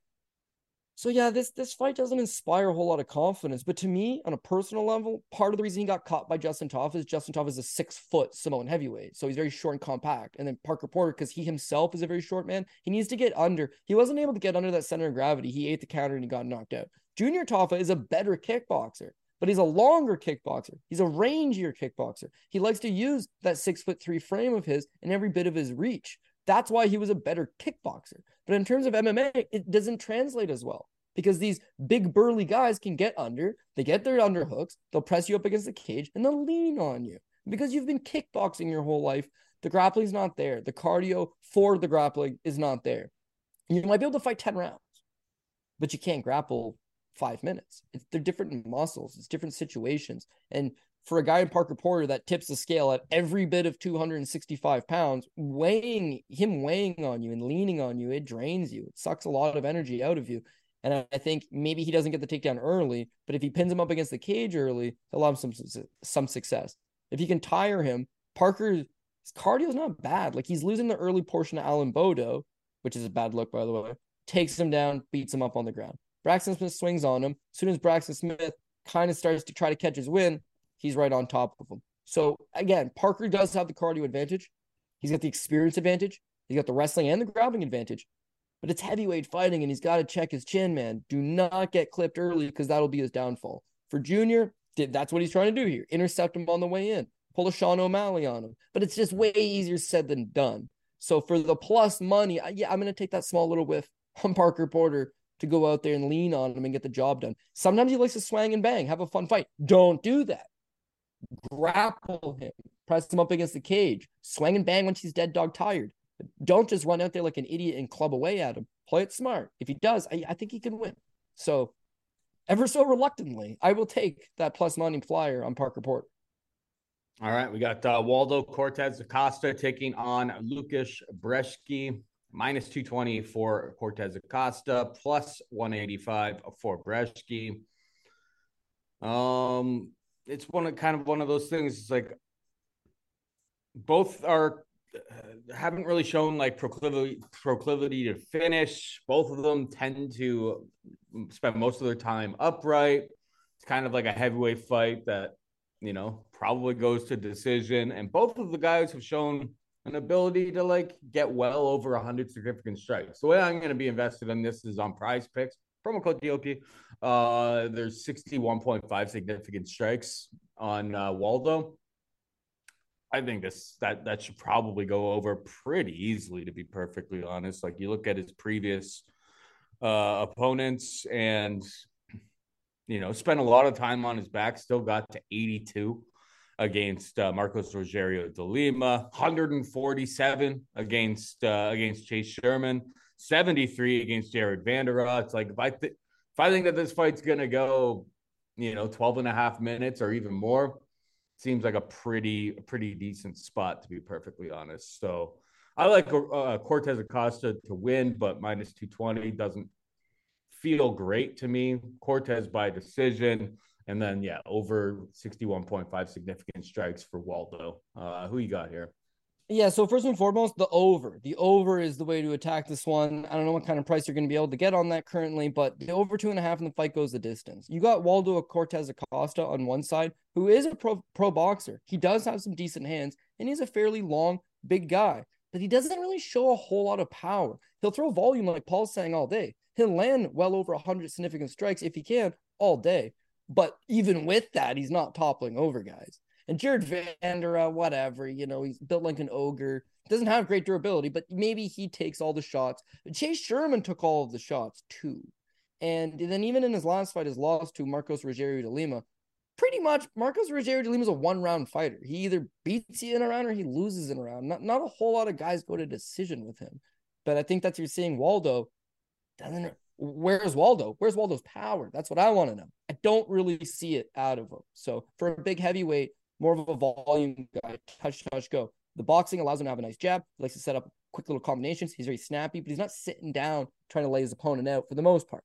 So, yeah, this this fight doesn't inspire a whole lot of confidence. But to me, on a personal level, part of the reason he got caught by Justin Tafa is Justin Tafa is a six-foot Samoan heavyweight. So he's very short and compact. And then Parker Porter, because he himself is a very short man, he needs to get under. He wasn't able to get under that center of gravity. He ate the counter and he got knocked out. Junior Tafa is a better kickboxer, but he's a longer kickboxer. He's a rangier kickboxer. He likes to use that six-foot-three frame of his and every bit of his reach. That's why he was a better kickboxer. But in terms of M M A, it doesn't translate as well, because these big burly guys can get under, they get their underhooks, they'll press you up against the cage, and they'll lean on you. Because you've been kickboxing your whole life, the grappling's not there. The cardio for the grappling is not there. You might be able to fight ten rounds, but you can't grapple five minutes. It's, they're different muscles. It's different situations. And for a guy in Parker Porter that tips the scale at every bit of two hundred sixty-five pounds, weighing him weighing on you and leaning on you, it drains you. It sucks a lot of energy out of you. And I think maybe he doesn't get the takedown early, but if he pins him up against the cage early, he'll have some, some success. If he can tire him, Parker's cardio is not bad. Like, he's losing the early portion to Alan Bodo, which is a bad look, by the way, takes him down, beats him up on the ground. Braxton Smith swings on him. As soon as Braxton Smith kind of starts to try to catch his win, he's right on top of him. So, again, Parker does have the cardio advantage. He's got the experience advantage. He's got the wrestling and the grappling advantage. But it's heavyweight fighting, and he's got to check his chin, man. Do not get clipped early, because that'll be his downfall. For Junior, that's what he's trying to do here. Intercept him on the way in. Pull a Sean O'Malley on him. But it's just way easier said than done. So, for the plus money, yeah, I'm going to take that small little whiff on Parker Porter to go out there and lean on him and get the job done. Sometimes he likes to swang and bang, have a fun fight. Don't do that. Grapple him, press him up against the cage, swing and bang when she's dead dog tired. Don't just run out there like an idiot and club away at him. Play it smart. If he does, I, I think he can win. So, ever so reluctantly, I will take that plus money flyer on Parker Porter. All right, we got uh, Waldo Cortes-Acosta taking on Lukasz Brzeski, minus two twenty for Cortes-Acosta, plus one eighty-five for Brzeski. Um... It's one of kind of one of those things. It's like both are uh, haven't really shown like proclivity proclivity to finish. Both of them tend to spend most of their time upright. It's kind of like a heavyweight fight that, you know, probably goes to decision. And both of the guys have shown an ability to like get well over a hundred significant strikes. The way I'm going to be invested in this is on PrizePicks. Promo code D O P. Uh, there's sixty-one point five significant strikes on uh, Waldo. I think this that that should probably go over pretty easily, to be perfectly honest. Like, you look at his previous uh, opponents, and you know, spent a lot of time on his back. Still got to eighty-two against uh, Marcos Rogerio de Lima, one hundred forty-seven against uh, against Chase Sherman, seventy-three against Jared Vanderott. It's like, if I, th- if I think that this fight's going to go, you know, twelve and a half minutes or even more, seems like a pretty, a pretty decent spot, to be perfectly honest. So I like uh, Cortes-Acosta to win, but minus two twenty doesn't feel great to me. Cortes by decision. And then, yeah, over sixty-one point five significant strikes for Waldo. Uh, who you got here? Yeah, so first and foremost, the over. The over is the way to attack this one. I don't know what kind of price you're going to be able to get on that currently, but the over two and a half in the fight goes the distance. You got Waldo Cortes-Acosta on one side, who is a pro, pro boxer. He does have some decent hands, and he's a fairly long, big guy. but he doesn't really show a whole lot of power. He'll throw volume like Paul's saying all day. He'll land well over one hundred significant strikes if he can all day. But even with that, he's not toppling over guys. And Jared Vandera, whatever, you know, he's built like an ogre. Doesn't have great durability, but maybe he takes all the shots. But Chase Sherman took all of the shots too. And then even in his last fight, his loss to Marcos Rogerio de Lima, pretty much Marcos Rogerio de Lima is a one-round fighter. He either beats you in a round or he loses in a round. Not, not a whole lot of guys go to decision with him. But I think that's what you're seeing. Waldo doesn't – where's Waldo? Where's Waldo's power? That's what I want to know. I don't really see it out of him. So for a big heavyweight, more of a volume guy, touch, touch, go. The boxing allows him to have a nice jab. He likes to set up quick little combinations. He's very snappy, but he's not sitting down trying to lay his opponent out for the most part.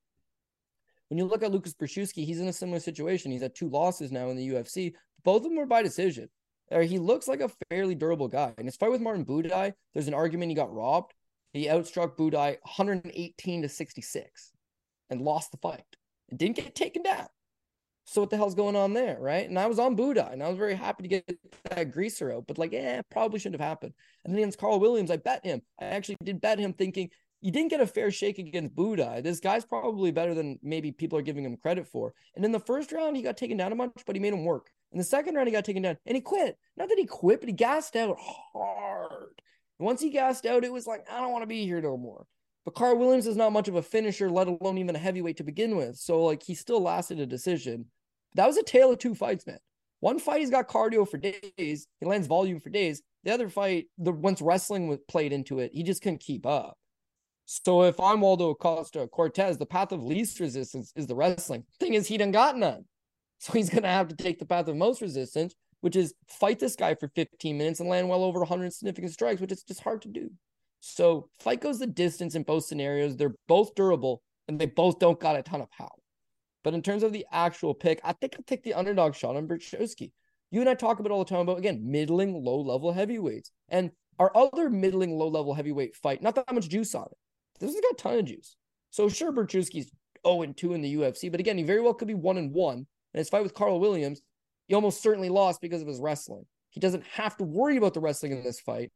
When you look at Lukasz Brzeski, he's in a similar situation. He's had two losses now in the U F C. Both of them were by decision. He looks like a fairly durable guy. In his fight with Martin Budai, there's an argument he got robbed. He outstruck Budai one eighteen to sixty-six and lost the fight. It didn't get taken down. So what the hell's going on there, right? And I was on Budai, and I was very happy to get that greaser out. But like, eh, probably shouldn't have happened. And then against Carl Williams, I bet him. I actually did bet him thinking, you didn't get a fair shake against Budai. This guy's probably better than maybe people are giving him credit for. And in the first round, he got taken down a bunch, but he made him work. In the second round, he got taken down, and he quit. Not that he quit, but he gassed out hard. And once he gassed out, it was like, I don't want to be here no more. But Carl Williams is not much of a finisher, let alone even a heavyweight to begin with. So, like, he still lasted a decision. That was a tale of two fights, man. One fight, he's got cardio for days. He lands volume for days. The other fight, the once wrestling was played into it, he just couldn't keep up. So if I'm Waldo Acosta-Cortez, the path of least resistance is the wrestling. Thing is, he done got none. So he's going to have to take the path of most resistance, which is fight this guy for fifteen minutes and land well over one hundred significant strikes, which is just hard to do. So fight goes the distance in both scenarios. They're both durable, and they both don't got a ton of power. But in terms of the actual pick, I think I'll take the underdog shot on Brzeski. You and I talk about all the time about, again, middling low-level heavyweights. And our other middling low-level heavyweight fight, not that much juice on it. This has got a ton of juice. So sure, Brzeski's oh and two in the U F C, but again, he very well could be one and one. And his fight with Carl Williams, he almost certainly lost because of his wrestling. He doesn't have to worry about the wrestling in this fight.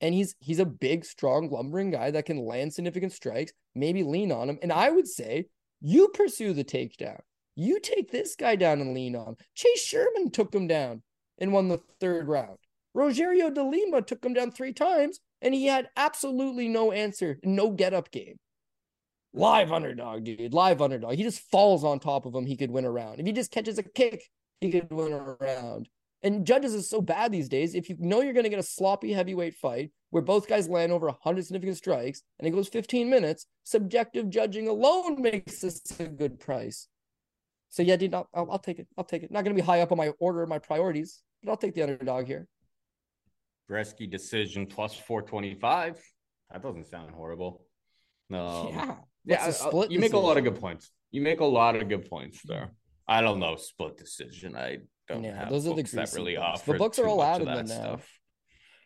And he's he's a big, strong, lumbering guy that can land significant strikes, maybe lean on him. And I would say, you pursue the takedown. You take this guy down and lean on him. Chase Sherman took him down and won the third round. Rogerio de Lima took him down three times, and he had absolutely no answer, no get-up game. Live underdog, dude. Live underdog. He just falls on top of him. He could win a round. If he just catches a kick, he could win a round. And judges is so bad these days. If you know you're going to get a sloppy heavyweight fight where both guys land over one hundred significant strikes and it goes fifteen minutes, subjective judging alone makes this a good price. So yeah, dude, I'll, I'll take it. I'll take it. Not going to be high up on my order, my priorities, but I'll take the underdog here. Brzeski decision plus four twenty-five. That doesn't sound horrible. Um, yeah. yeah split you make a lot of good points. You make a lot of good points there. I don't know. Split decision. I don't yeah, have those books are the that really books. Offer the books are all out of them now. Stuff.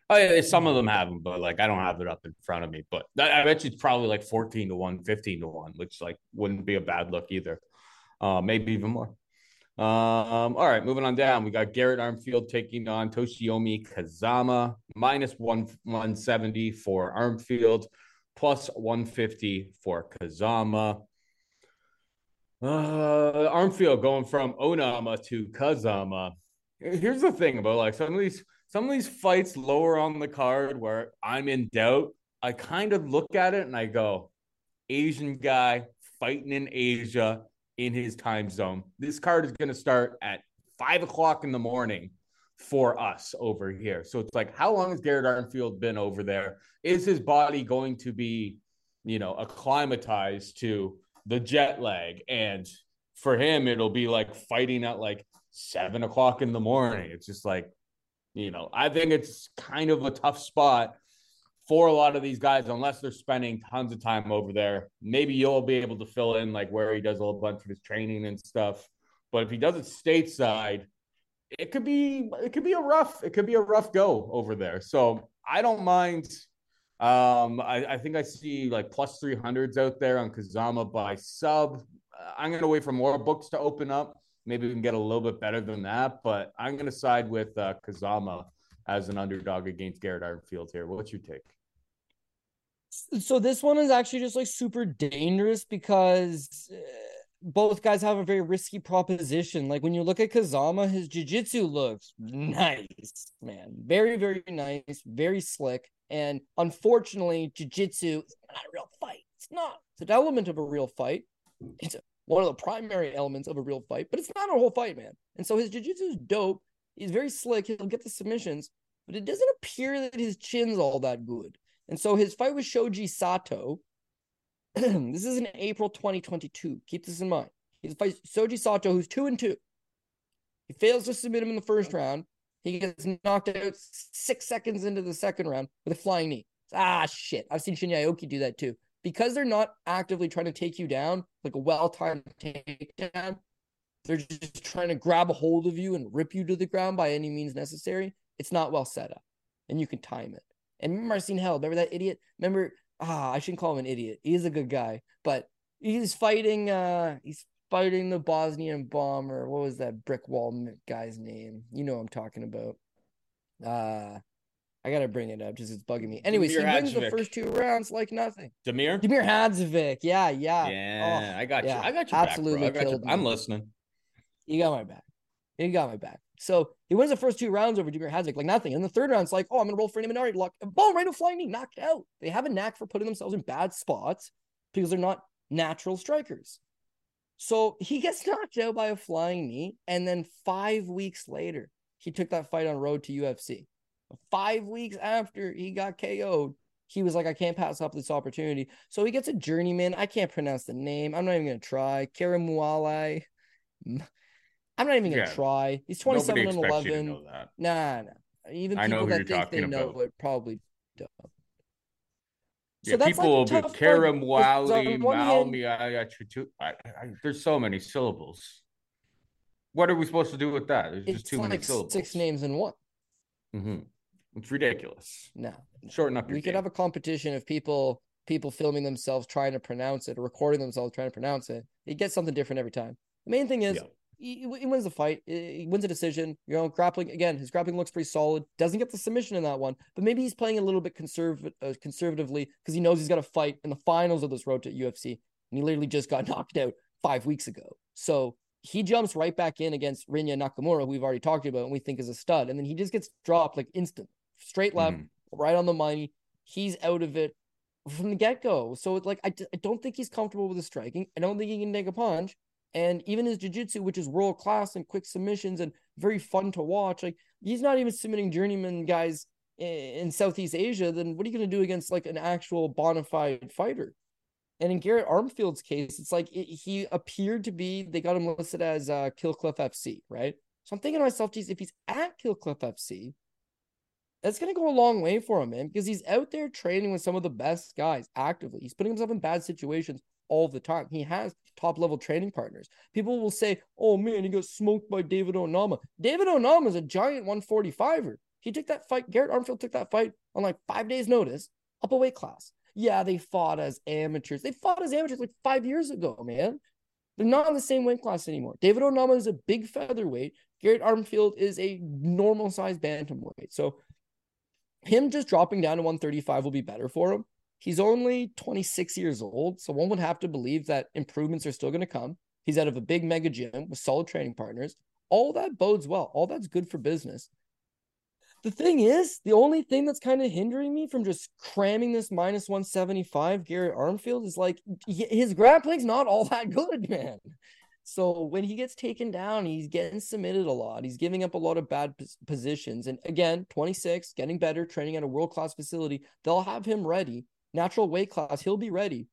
Oh, yeah, some of them have them, but like I don't have it up in front of me. But I bet you it's probably like fourteen to one, fifteen to one, which like wouldn't be a bad look either. Uh, maybe even more. Um, all right, moving on down. We got Garrett Armfield taking on Toshiomi Kazama, minus one seventy for Armfield, plus one fifty for Kazama. Uh, Armfield going from Onama to Kazama. Here's the thing about like some of these some of these fights lower on the card where I'm in doubt. I kind of look at it and I go, Asian guy fighting in Asia. In his time zone. This card is going to start at five o'clock in the morning for us over here. So it's like, how long has Garrett Armfield been over there? Is his body going to be, you know, acclimatized to the jet lag? And for him, it'll be like fighting at like seven o'clock in the morning. It's just like, you know, I think it's kind of a tough spot for a lot of these guys, unless they're spending tons of time over there. Maybe you'll be able to fill in like where he does a whole bunch of his training and stuff. But if he does it stateside, it could be it could be a rough it could be a rough go over there. So I don't mind. Um, I, I think I see like plus three hundreds out there on Kazama by sub. I'm gonna wait for more books to open up. Maybe we can get a little bit better than that. But I'm gonna side with uh, Kazama as an underdog against Garrett Armfield here. What's your take? So this one is actually just like super dangerous because both guys have a very risky proposition. Like when you look at Kazama, his jiu-jitsu looks nice, man. Very, very nice, very slick. And unfortunately, jiu-jitsu is not a real fight. It's not. It's an element of a real fight. It's one of the primary elements of a real fight, but it's not a whole fight, man. And so his jiu-jitsu is dope. He's very slick. He'll get the submissions, but it doesn't appear that his chin's all that good. And so his fight with Shoji Sato, this is in April twenty twenty-two. Keep this in mind. He fights Shoji Sato, who's two and two. He fails to submit him in the first round. He gets knocked out six seconds into the second round with a flying knee. Ah, shit. I've seen Shinya Aoki do that too. Because they're not actively trying to take you down, like a well-timed takedown, they're just trying to grab a hold of you and rip you to the ground by any means necessary. It's not well set up, and you can time it. And remember, I've seen hell. Remember that idiot? Remember, ah, I shouldn't call him an idiot. He is a good guy, but he's fighting, uh, he's fighting the Bosnian bomber. What was that brick wall guy's name? You know what I'm talking about. Uh, I got to bring it up just it's bugging me. Anyways, Demir he wins Hadzovic. The first two rounds like nothing. Demir? Demir Hadzovic. Yeah, yeah. Yeah, oh, I got yeah. you. I got your Absolutely back, bro. I got killed you. I'm listening. You got my back. You got my back. So he wins the first two rounds over Demir Hadzovic like nothing. And the third round's like, oh, I'm going to roll for an Imanari lock. And boom, right to flying knee, knocked out. They have a knack for putting themselves in bad spots because they're not natural strikers. So he gets knocked out by a flying knee. And then five weeks later, he took that fight on Road to U F C. Five weeks after he got K O'd, he was like, I can't pass up this opportunity. So he gets a journeyman. I can't pronounce the name. I'm not even going to try. Karamualai. I'm not even going to yeah. try. He's twenty-seven and eleven. You to know that. Nah, nah. Even people that think they know about. It probably don't. So yeah, that's people like will be Karamualai, Malmi. There's so many syllables. What are we supposed to do with that? There's just it's too like many syllables. Six names in one. Mm-hmm. It's ridiculous. No. Shorten up your We game. Could have a competition of people people filming themselves trying to pronounce it or recording themselves trying to pronounce it. You get something different every time. The main thing is, yeah. He wins the fight. He wins a decision. You know, grappling again. His grappling looks pretty solid. Doesn't get the submission in that one, but maybe he's playing a little bit conserv- uh, conservatively because he knows he's got a fight in the finals of this Road to U F C, and he literally just got knocked out five weeks ago. So he jumps right back in against Rinya Nakamura, who we've already talked about and we think is a stud, and then he just gets dropped like instant, straight left, mm-hmm. right on the money. He's out of it from the get go. So it's like I, I don't think he's comfortable with his striking. I don't think he can take a punch. And even his jiu-jitsu, which is world-class and quick submissions and very fun to watch, like he's not even submitting journeyman guys in Southeast Asia, then what are you going to do against like an actual bona fide fighter? And in Garrett Armfield's case, it's like it, he appeared to be, they got him listed as uh, Killcliff F C, right? So I'm thinking to myself, geez, if he's at Killcliff F C, that's going to go a long way for him, man, because he's out there training with some of the best guys actively. He's putting himself in bad situations all the time. He has top-level training partners. People will say, oh, man, he got smoked by David Onama. David Onama is a giant one forty-fiver. He took that fight. Garrett Armfield took that fight on like five days' notice up a weight class. Yeah, they fought as amateurs. They fought as amateurs like five years ago, man. They're not in the same weight class anymore. David Onama is a big featherweight. Garrett Armfield is a normal-sized bantamweight. So him just dropping down to one thirty-five will be better for him. He's only twenty-six years old, so one would have to believe that improvements are still going to come. He's out of a big mega gym with solid training partners. All that bodes well. All that's good for business. The thing is, the only thing that's kind of hindering me from just cramming this minus one seventy-five Garrett Armfield is like his grappling's not all that good, man. So when he gets taken down, he's getting submitted a lot. He's giving up a lot of bad positions. And again, twenty-six, getting better, training at a world-class facility. They'll have him ready. Natural weight class, he'll be ready.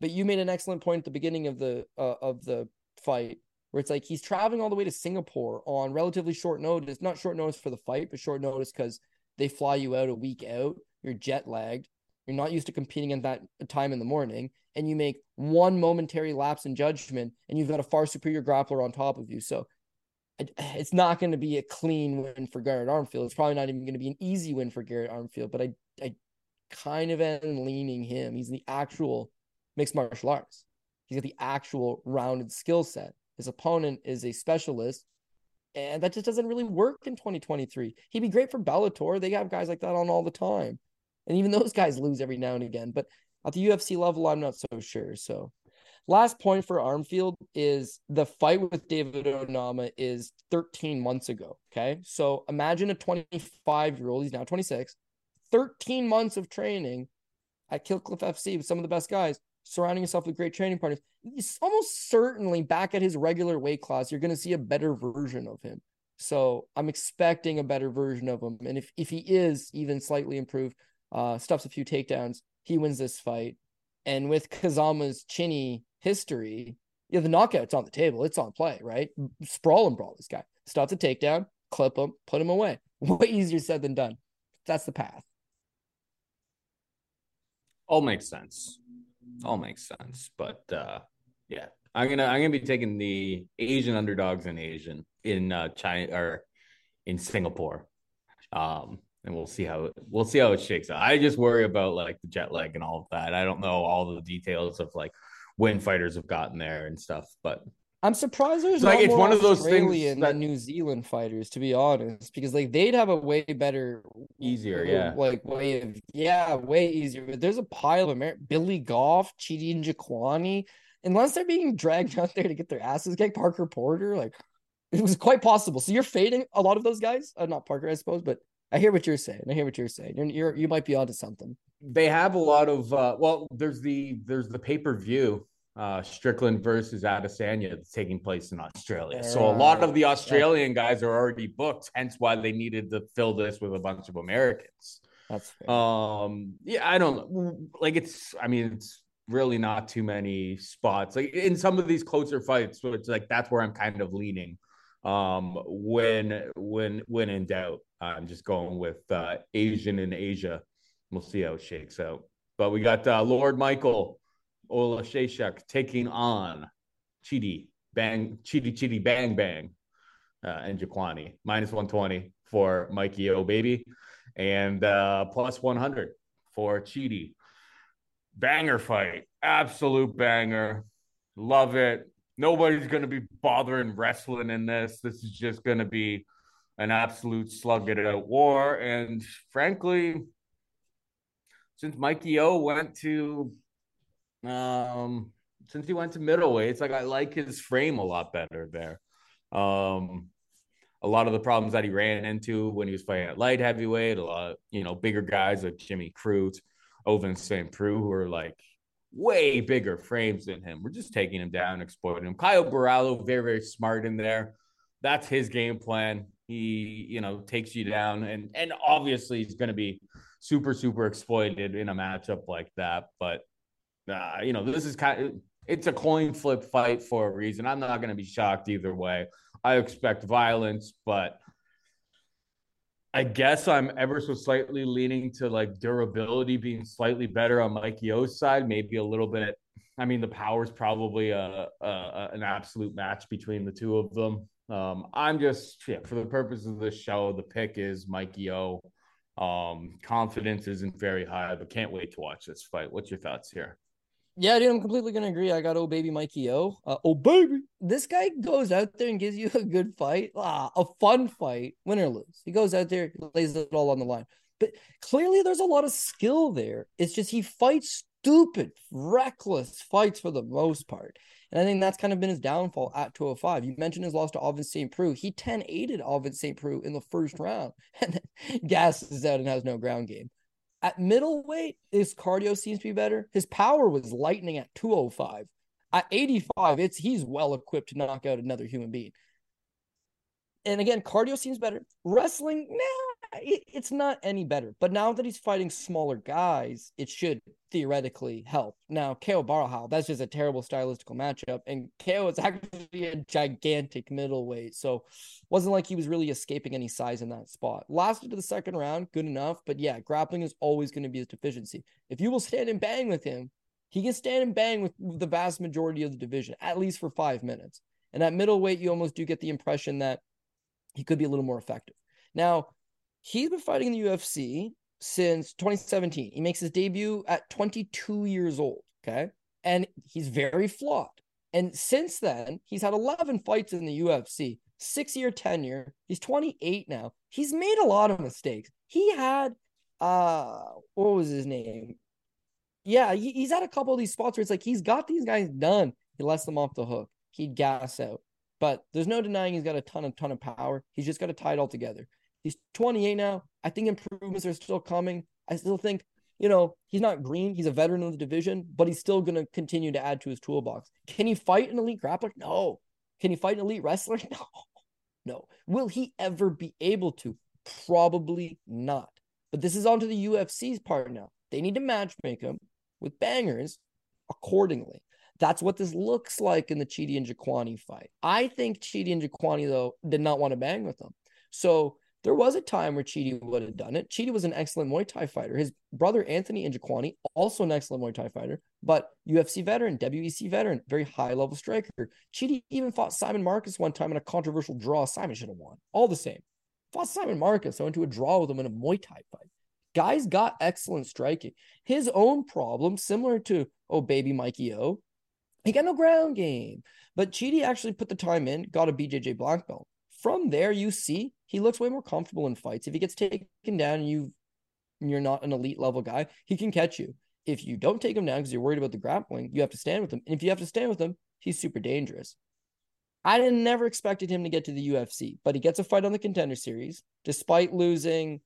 But you made an excellent point at the beginning of the uh, of the fight where it's like he's traveling all the way to Singapore on relatively short notice. Not short notice for the fight, but short notice because they fly you out a week out. You're jet lagged. You're not used to competing at that time in the morning. And you make one momentary lapse in judgment and you've got a far superior grappler on top of you. So it's not going to be a clean win for Garrett Armfield. It's probably not even going to be an easy win for Garrett Armfield. But I... I kind of and leaning him. He's the actual mixed martial arts. He's got the actual rounded skill set. His opponent is a specialist, and that just doesn't really work in twenty twenty-three. He'd be great for Bellator. They have guys like that on all the time. And even those guys lose every now and again. But at the U F C level, I'm not so sure. So last point for Armfield is the fight with David Onama is thirteen months ago. Okay. So imagine a twenty-five year old, he's now twenty-six, thirteen months of training at Killcliff F C with some of the best guys, surrounding yourself with great training partners. He's almost certainly back at his regular weight class. You're going to see a better version of him. So I'm expecting a better version of him. And if, if he is even slightly improved, uh, stuffs a few takedowns, he wins this fight. And with Kazama's chinny history, you know, the knockout's on the table. It's on play, right? Sprawl and brawl this guy. Stops a takedown, clip him, put him away. Way easier said than done. That's the path. All makes sense. All makes sense. But uh, yeah, I'm gonna I'm gonna be taking the Asian underdogs in Asian in uh, China or in Singapore, um, and we'll see how we'll see how it shakes out. I just worry about like the jet lag and all of that. I don't know all the details of like when fighters have gotten there and stuff, but I'm surprised there's like it's one of those Australian things that New Zealand fighters, to be honest, because like they'd have a way better, easier, yeah, like way of yeah, way easier. But there's a pile of Amer- Billy Goff, Chidi Njokuani, unless they're being dragged out there to get their asses kicked. Parker Porter, like it was quite possible. So you're fading a lot of those guys, uh, not Parker, I suppose, but I hear what you're saying. I hear what you're saying. You're, you're you might be onto something. They have a lot of uh, well, there's the there's the pay per view. Uh, Strickland versus Adesanya that's taking place in Australia. So a lot of the Australian guys are already booked, hence why they needed to fill this with a bunch of Americans. That's fair. Um, yeah, I don't like it's, I mean, it's really not too many spots. Like in some of these closer fights, so it's like that's where I'm kind of leaning. Um, when, when, when in doubt, I'm just going with uh, Asian in Asia. We'll see how it shakes out. But we got uh, Lord Michael Oleksiejczuk taking on Chidi Bang Chidi Chidi Bang Bang uh, and Njokuani. minus one twenty for Mikey O Baby and uh, plus one hundred for Chidi. Banger fight. Absolute banger. Love it. Nobody's going to be bothering wrestling in this. This is just going to be an absolute slug it out war. And frankly, since Mikey O went to Um, since he went to middleweight, it's like I like his frame a lot better there. Um, a lot of the problems that he ran into when he was fighting at light heavyweight, a lot of, you know, bigger guys like Jimmy Crute, Ovin Saint Preux, who are like way bigger frames than him. We're just taking him down, exploiting him. Kyle Borralho, very, very smart in there. That's his game plan. He, you know, takes you down, and and obviously he's going to be super, super exploited in a matchup like that, but Uh, you know, this is kind of, it's a coin flip fight for a reason. I'm not going to be shocked either way. I expect violence, but I guess I'm ever so slightly leaning to like durability being slightly better on Mikey O's side, maybe a little bit. I mean, the power's probably a, a, a an absolute match between the two of them. Um, I'm just, yeah, for the purpose of this show, the pick is Mikey O. Um, confidence isn't very high, but can't wait to watch this fight. What's your thoughts here? Yeah, dude, I'm completely going to agree. I got oh baby Mikey O. Uh, oh baby. This guy goes out there and gives you a good fight, ah, a fun fight, win or lose. He goes out there, lays it all on the line. But clearly there's a lot of skill there. It's just he fights stupid, reckless fights for the most part. And I think that's kind of been his downfall at two oh five. You mentioned his loss to Ovin Saint Preux. He ten-eighted Ovin Saint Preux in the first round and then gasses out and has no ground game. At middleweight, his cardio seems to be better. His power was lightning at two oh five. At eighty-five, it's he's well-equipped to knock out another human being. And again, cardio seems better. Wrestling, nah, it, it's not any better. But now that he's fighting smaller guys, it should theoretically help. Now, K O Borralho, that's just a terrible stylistical matchup. And K O is actually a gigantic middleweight. So it wasn't like he was really escaping any size in that spot. Lasted to the second round, good enough. But yeah, grappling is always going to be his deficiency. If you will stand and bang with him, he can stand and bang with the vast majority of the division, at least for five minutes. And at middleweight, you almost do get the impression that he could be a little more effective. Now, he's been fighting in the U F C since twenty seventeen. He makes his debut at twenty-two years old, okay? And he's very flawed. And since then, he's had eleven fights in the U F C, six-year tenure. He's twenty-eight now. He's made a lot of mistakes. He had uh, what was his name? Yeah, he, he's had a couple of these spots where it's like he's got these guys done. He lets them off the hook. He'd gas out. But there's no denying he's got a ton, a ton of power. He's just got to tie it all together. He's twenty-eight now. I think improvements are still coming. I still think, you know, he's not green. He's a veteran of the division, but he's still going to continue to add to his toolbox. Can he fight an elite grappler? No. Can he fight an elite wrestler? No. No. Will he ever be able to? Probably not. But this is onto the U F C's part now. They need to matchmake him with bangers accordingly. That's what this looks like in the Chidi Njokuani fight. I think Chidi Njokuani, though, did not want to bang with him. So there was a time where Chidi would have done it. Chidi was an excellent Muay Thai fighter. His brother, Anthony Njokuani, also an excellent Muay Thai fighter, but U F C veteran, W E C veteran, very high-level striker. Chidi even fought Simon Marcus one time in a controversial draw. Simon should have won. All the same. Fought Simon Marcus. I went to a draw with him in a Muay Thai fight. Guy's got excellent striking. His own problem, similar to, oh, baby Mikey O, he got no ground game. But Chidi actually put the time in, got a B J J black belt. From there, you see, he looks way more comfortable in fights. If he gets taken down and you, you're not an elite level guy, he can catch you. If you don't take him down because you're worried about the grappling, you have to stand with him. And if you have to stand with him, he's super dangerous. I didn't, never expected him to get to the U F C, but he gets a fight on the Contender Series, despite losing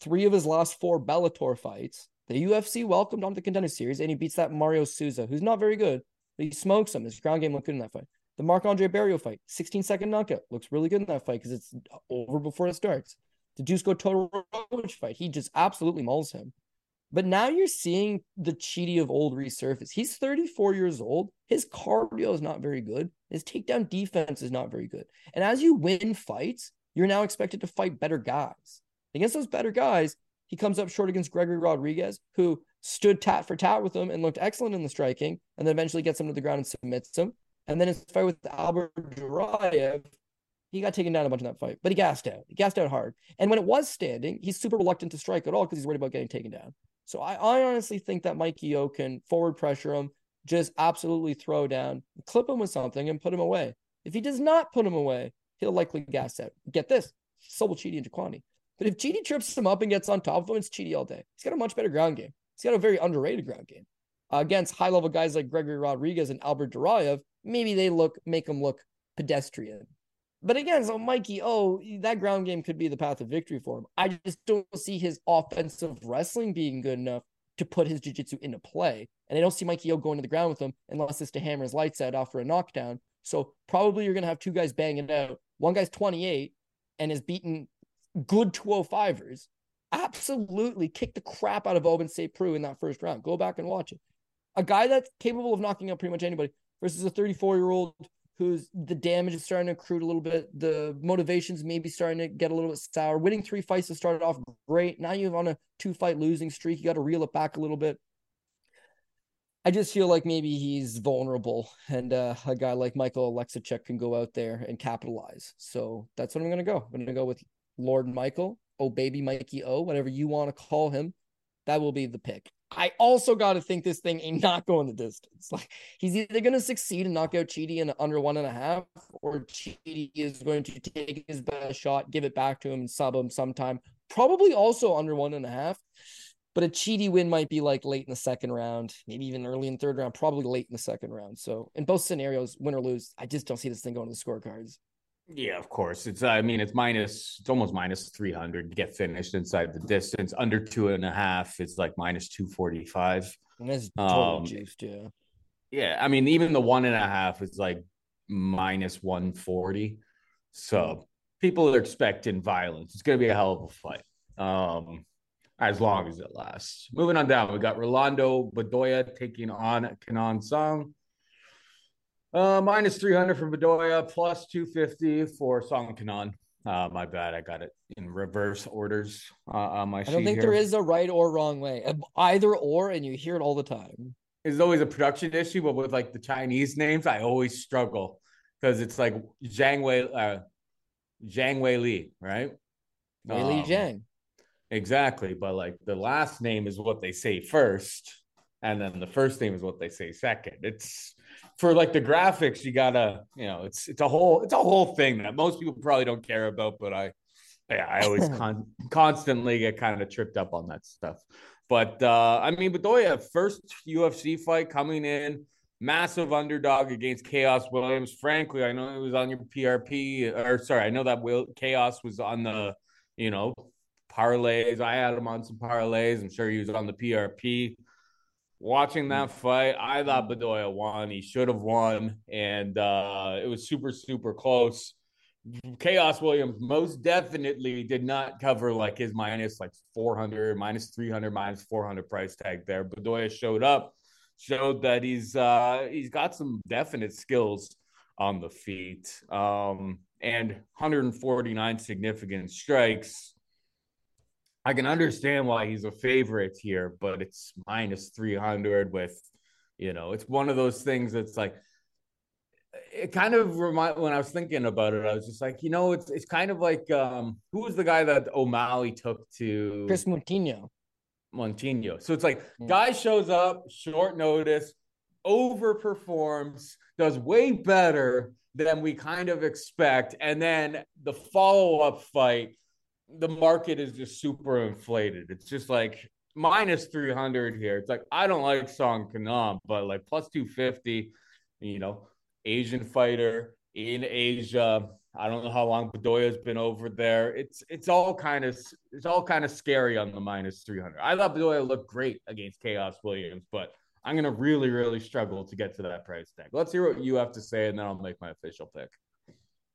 three of his last four Bellator fights. The U F C welcomed him to the Contender Series, and he beats that Mario Souza, who's not very good. He smokes him. His ground game looked good in that fight. The Marc-Andre Barrio fight, sixteen-second knockout, looks really good in that fight because it's over before it starts. The Dusko Todorovic fight, he just absolutely mauls him. But now you're seeing the Chidi of old resurface. He's thirty-four years old. His cardio is not very good. His takedown defense is not very good. And as you win fights, you're now expected to fight better guys. Against those better guys, he comes up short against Gregory Rodriguez, who stood tat for tat with him and looked excellent in the striking, and then eventually gets him to the ground and submits him. And then his fight with Albert Duraev, he got taken down a bunch in that fight, but he gassed out. He gassed out hard. And when it was standing, he's super reluctant to strike at all because he's worried about getting taken down. So I, I honestly think that Mikey O can forward pressure him, just absolutely throw down, clip him with something, and put him away. If he does not put him away, he'll likely gas out. Get this, so will Chidi Njokuani. But if Chidi trips him up and gets on top of him, it's Chidi all day. He's got a much better ground game. He's got a very underrated ground game. Uh, against high-level guys like Gregory Rodriguez and Albert Duraev, maybe they look make him look pedestrian. But again, so Mikey O, that ground game could be the path of victory for him. I just don't see his offensive wrestling being good enough to put his jiu-jitsu into play. And I don't see Mikey O going to the ground with him unless it's to hammer his lights out after a knockdown. So probably you're going to have two guys banging out. One guy's twenty-eight and has beaten good two oh fivers. Absolutely kicked the crap out of Oben Saint Preux in that first round. Go back and watch it. A guy that's capable of knocking out pretty much anybody versus a thirty-four-year-old who's the damage is starting to accrue a little bit. The motivation's maybe starting to get a little bit sour. Winning three fights to start off great. Now you're on a two-fight losing streak. You got to reel it back a little bit. I just feel like maybe he's vulnerable, and uh, a guy like Michael Oleksiejczuk can go out there and capitalize. So that's what I'm going to go. I'm going to go with Lord Michael, oh, baby Mikey O, whatever you want to call him. That will be the pick. I also got to think this thing ain't not going the distance. Like, he's either going to succeed and knock out Chidi in under one and a half, or Chidi is going to take his best shot, give it back to him, and sub him sometime. Probably also under one and a half, but a Chidi win might be like late in the second round, maybe even early in the third round, probably late in the second round. So in both scenarios, win or lose, I just don't see this thing going to the scorecards. Yeah, of course. It's, I mean, it's minus, it's almost minus three hundred to get finished inside the distance. Under two and a half, it's like minus two forty-five. And that's total um, juiced, yeah. Yeah, I mean, even the one and a half is like minus one forty. So people are expecting violence. It's going to be a hell of a fight, um, as long as it lasts. Moving on down, we got Rolando Bedoya taking on Kanan Song. Uh, minus three hundred from Bedoya, plus two fifty for Song Kanan. Uh, my bad, I got it in reverse orders uh, on my sheet. I don't think here. There is a right or wrong way. Either or, and you hear it all the time. It's always a production issue, but with like the Chinese names, I always struggle because it's like Zhang Wei, uh, Zhang Wei Li, right? Wei Li um, Zhang. Exactly, but like the last name is what they say first, and then the first name is what they say second. It's for like the graphics, you gotta, you know, it's it's a whole it's a whole thing that most people probably don't care about, but I yeah, I always con- constantly get kind of tripped up on that stuff. But, uh, I mean, Bedoya, first U F C fight coming in, massive underdog against Chaos Williams. Frankly, I know it was on your P R P, or sorry, I know that Will Chaos was on the, you know, parlays. I had him on some parlays. I'm sure he was on the P R P. Watching that fight, I thought Bedoya won. He should have won, and uh, it was super, super close. Chaos Williams most definitely did not cover like his minus like four hundred, minus three hundred, minus four hundred price tag there. Bedoya showed up, showed that he's uh, he's got some definite skills on the feet, um, and one hundred forty-nine significant strikes. I can understand why he's a favorite here, but it's minus three hundred with, you know, it's one of those things that's like, it kind of remind. When I was thinking about it, I was just like, you know, it's it's kind of like, um, who was the guy that O'Malley took to? Chris Montinho. Montinho. So it's like, yeah. Guy shows up, short notice, overperforms, does way better than we kind of expect. And then the follow-up fight, the market is just super inflated. It's just like minus three hundred here. It's like, I don't like Song Kanam, but like plus two fifty, you know, Asian fighter in Asia. I don't know how long Bedoya's been over there. It's, it's all kind of, it's all kind of scary on the minus three hundred. I thought Bedoya looked great against Chaos Williams, but I'm going to really, really struggle to get to that price tag. Let's hear what you have to say, and then I'll make my official pick.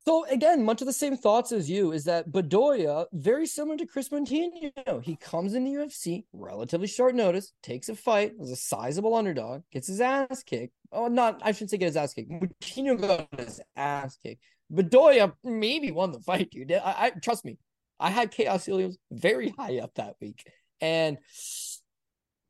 So again, much of the same thoughts as you is that Bedoya, very similar to Chris Montinho, he comes in the U F C, relatively short notice, takes a fight, was a sizable underdog, gets his ass kicked. Oh, not, I shouldn't say get his ass kicked. Montinho got his ass kicked. Bedoya maybe won the fight, dude. I, I trust me, I had Chaos Williams very high up that week. And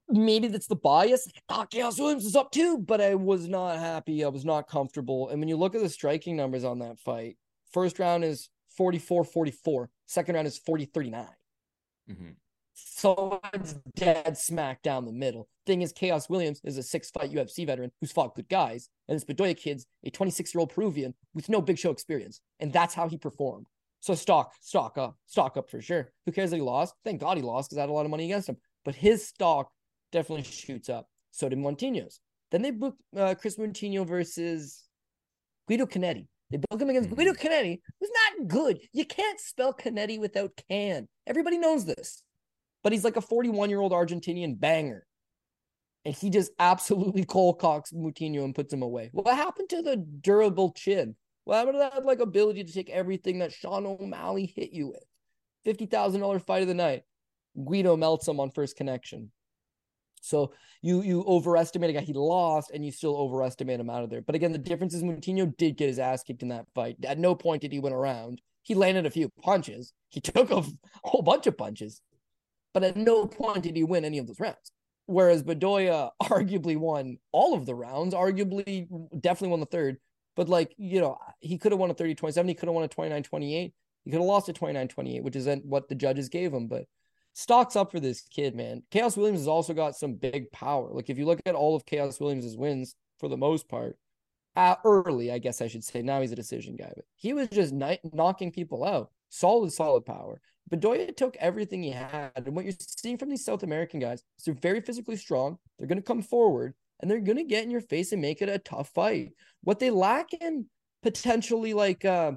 maybe that's the bias. I thought Chaos Williams was up too, but I was not happy. I was not comfortable. And when you look at the striking numbers on that fight, first round is forty-four forty-four. Second round is forty thirty-nine. Mm-hmm. So it's dead smack down the middle. Thing is, Chaos Williams is a six-fight U F C veteran who's fought good guys. And this Bedoya kid's a twenty-six-year-old Peruvian with no big show experience. And that's how he performed. So stock, stock up, stock up for sure. Who cares that he lost? Thank God he lost because I had a lot of money against him. But his stock definitely shoots up. So did Montinho's. Then they booked uh, Chris Montinho versus Guido Canetti. They booked him against Guido Canetti, who's not good. You can't spell Canetti without can. Everybody knows this. But he's like a forty-one-year-old Argentinian banger. And he just absolutely cold cocks Montinho and puts him away. What happened to the durable chin? What happened to that like ability to take everything that Sean O'Malley hit you with? fifty thousand dollars fight of the night. Guido melts him on first connection. So you you overestimate a guy he lost, and you still overestimate him out of there. But again, the difference is Montinho did get his ass kicked in that fight. At no point did he win around. He landed a few punches. He took a whole bunch of punches. But at no point did he win any of those rounds. Whereas Bedoya arguably won all of the rounds, arguably definitely won the third. But like, you know, he could have won a thirty twenty-seven. He could have won a twenty-nine twenty-eight. He could have lost a twenty-nine twenty-eight, which is what the judges gave him. But stock's up for this kid, man. Chaos Williams has also got some big power. Like, if you look at all of Chaos Williams' wins, for the most part, uh, early, I guess I should say. Now he's a decision guy. But he was just night- knocking people out. Solid, solid power. Bedoya took everything he had. And what you're seeing from these South American guys is they're very physically strong. They're going to come forward, and they're going to get in your face and make it a tough fight. What they lack in potentially, like... Uh,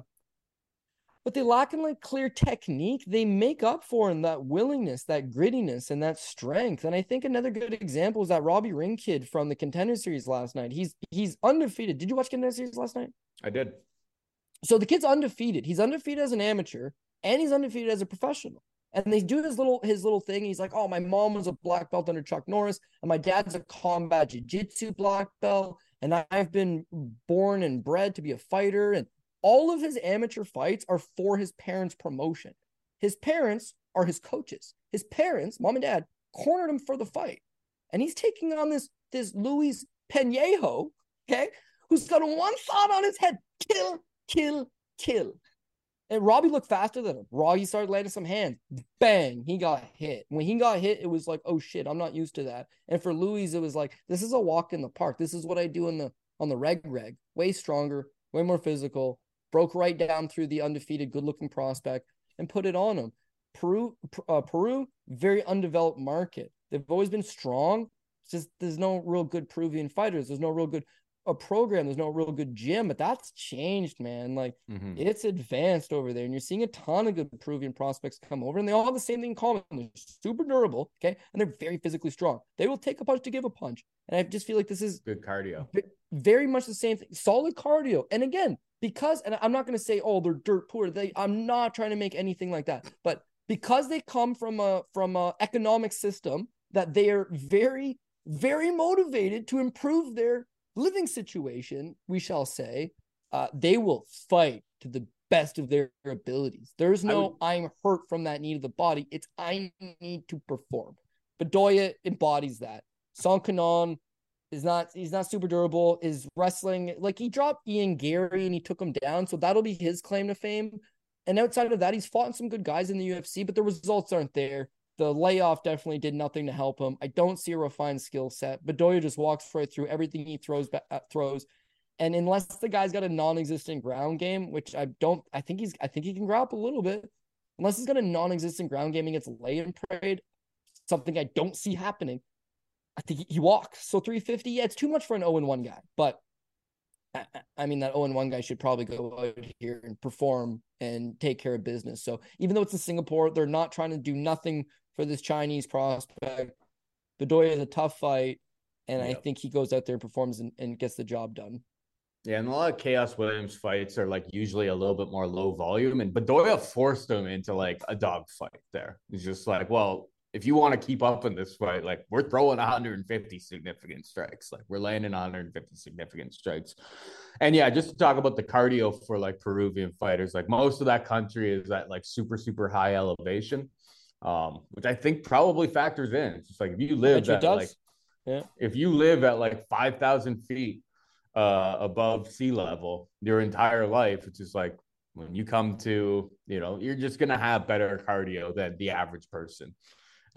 But they lack in like clear technique. They make up for in that willingness, that grittiness, and that strength. And I think another good example is that Robbie Ring kid from the Contender Series last night. He's he's undefeated. Did you watch Contender Series last night? I did. So the kid's undefeated. He's undefeated as an amateur, and he's undefeated as a professional. And they do his little his little thing. He's like, oh, my mom was a black belt under Chuck Norris, and my dad's a combat jiu-jitsu black belt, and I've been born and bred to be a fighter. And all of his amateur fights are for his parents' promotion. His parents are his coaches. His parents, mom and dad, cornered him for the fight. And he's taking on this, this Luis Penhejo, okay, who's got one thought on his head. Kill, kill, kill. And Robbie looked faster than him. Robbie started landing some hands. Bang, he got hit. When he got hit, it was like, oh, shit, I'm not used to that. And for Luis, it was like, this is a walk in the park. This is what I do in the on the reg-reg. Way stronger, way more physical. Broke right down through the undefeated, good-looking prospect. and put it on them. Peru, uh, Peru, very undeveloped market. They've always been strong. It's just there's no real good Peruvian fighters. There's no real good a program. There's no real good gym. But that's changed, man. Like mm-hmm. It's advanced over there, and you're seeing a ton of good Peruvian prospects come over, and they all have the same thing in common. They're super durable, okay, and they're very physically strong. They will take a punch to give a punch, and I just feel like this is good cardio. Very much the same thing. Solid cardio, and again, because and I'm not going to say oh they're dirt poor. They I'm not trying to make anything like that, but because they come from a from a economic system that they are very, very motivated to improve their living situation, we shall say, uh, they will fight to the best of their abilities. There's no I would, I'm hurt from that need of the body. It's I need to perform. Bedoya embodies that. Song Kanon is not he's not super durable. Is wrestling like he dropped Ian Gary and he took him down, so that'll be his claim to fame. And outside of that, he's fought in some good guys in the U F C, but the results aren't there. The layoff definitely did nothing to help him. I don't see a refined skill set. Bedoya just walks right through everything he throws. throws. And unless the guy's got a non-existent ground game, which I don't, I think he's, I think he can grapple a little bit. Unless he's got a non-existent ground game and gets lay and prayed, something I don't see happening. I think he, he walks. So three fifty, yeah, it's too much for an oh and one guy. But I, I mean, that oh and one guy should probably go out here and perform and take care of business. So even though it's in Singapore, they're not trying to do nothing for this Chinese prospect. Bedoya is a tough fight, and yep. I think he goes out there and performs and, and gets the job done. Yeah, and a lot of Chaos Williams fights are like usually a little bit more low volume, and Bedoya forced him into like a dog fight there. He's just like, well, if you want to keep up in this fight, like we're throwing one hundred fifty significant strikes. Like we're landing one hundred fifty significant strikes. And yeah, just to talk about the cardio for like Peruvian fighters, like most of that country is at like super, super high elevation. Um, which I think probably factors in. It's just like if you live at like, yeah. if you live at like five thousand feet uh, above sea level your entire life, it's just like when you come to, you know, you're just gonna have better cardio than the average person.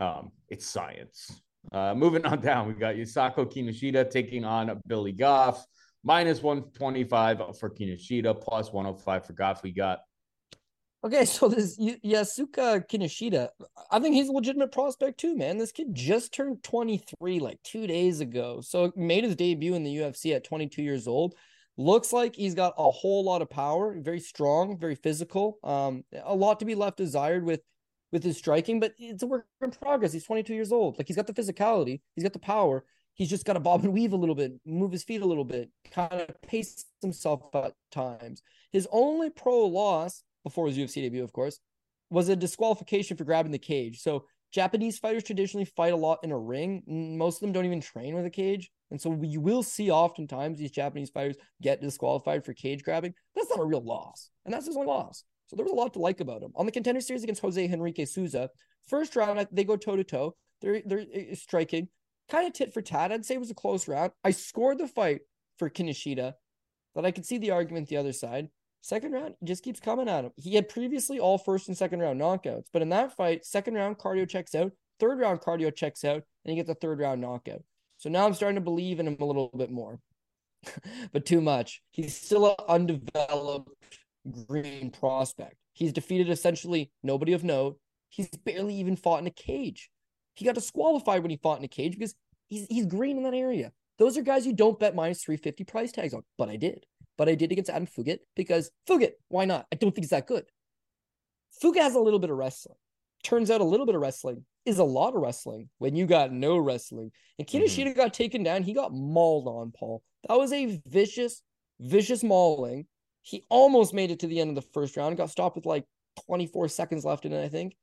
Um, it's science. Uh, moving on down, we got Yusako Kinoshita taking on Billy Goff, minus one twenty five for Kinoshita, plus one hundred five for Goff. We got. Okay, so this Yasuka Kinoshita, I think he's a legitimate prospect too, man. This kid just turned twenty-three like two days ago. So made his debut in the U F C at twenty-two years old. Looks like he's got a whole lot of power, very strong, very physical. Um, a lot to be left desired with, with his striking, but it's a work in progress. He's twenty-two years old. Like he's got the physicality, he's got the power. He's just got to bob and weave a little bit, move his feet a little bit, kind of pace himself at times. His only pro loss before his U F C debut, of course, was a disqualification for grabbing the cage. So Japanese fighters traditionally fight a lot in a ring. Most of them don't even train with a cage. And so you will see oftentimes these Japanese fighters get disqualified for cage grabbing. That's not a real loss. And that's his only loss. So there was a lot to like about him. On the Contender Series against Jose Henrique Souza, first round, they go toe-to-toe. They're, they're striking. Kind of tit for tat. I'd say it was a close round. I scored the fight for Kinoshita, but I could see the argument the other side. Second round, just keeps coming at him. He had previously all first and second round knockouts, but in that fight, second round cardio checks out, third round cardio checks out, and he gets a third round knockout. So now I'm starting to believe in him a little bit more, but too much. He's still an undeveloped green prospect. He's defeated essentially nobody of note. He's barely even fought in a cage. He got disqualified when he fought in a cage because he's, he's green in that area. Those are guys you don't bet minus three fifty price tags on, but I did. But I did against Adam Fugit because Fugit, why not? I don't think he's that good. Fugit has a little bit of wrestling. Turns out a little bit of wrestling is a lot of wrestling when you got no wrestling. And Kinoshita mm-hmm. got taken down. He got mauled on, Paul. That was a vicious, vicious mauling. He almost made it to the end of the first round. Got stopped with like twenty-four seconds left in it, I think.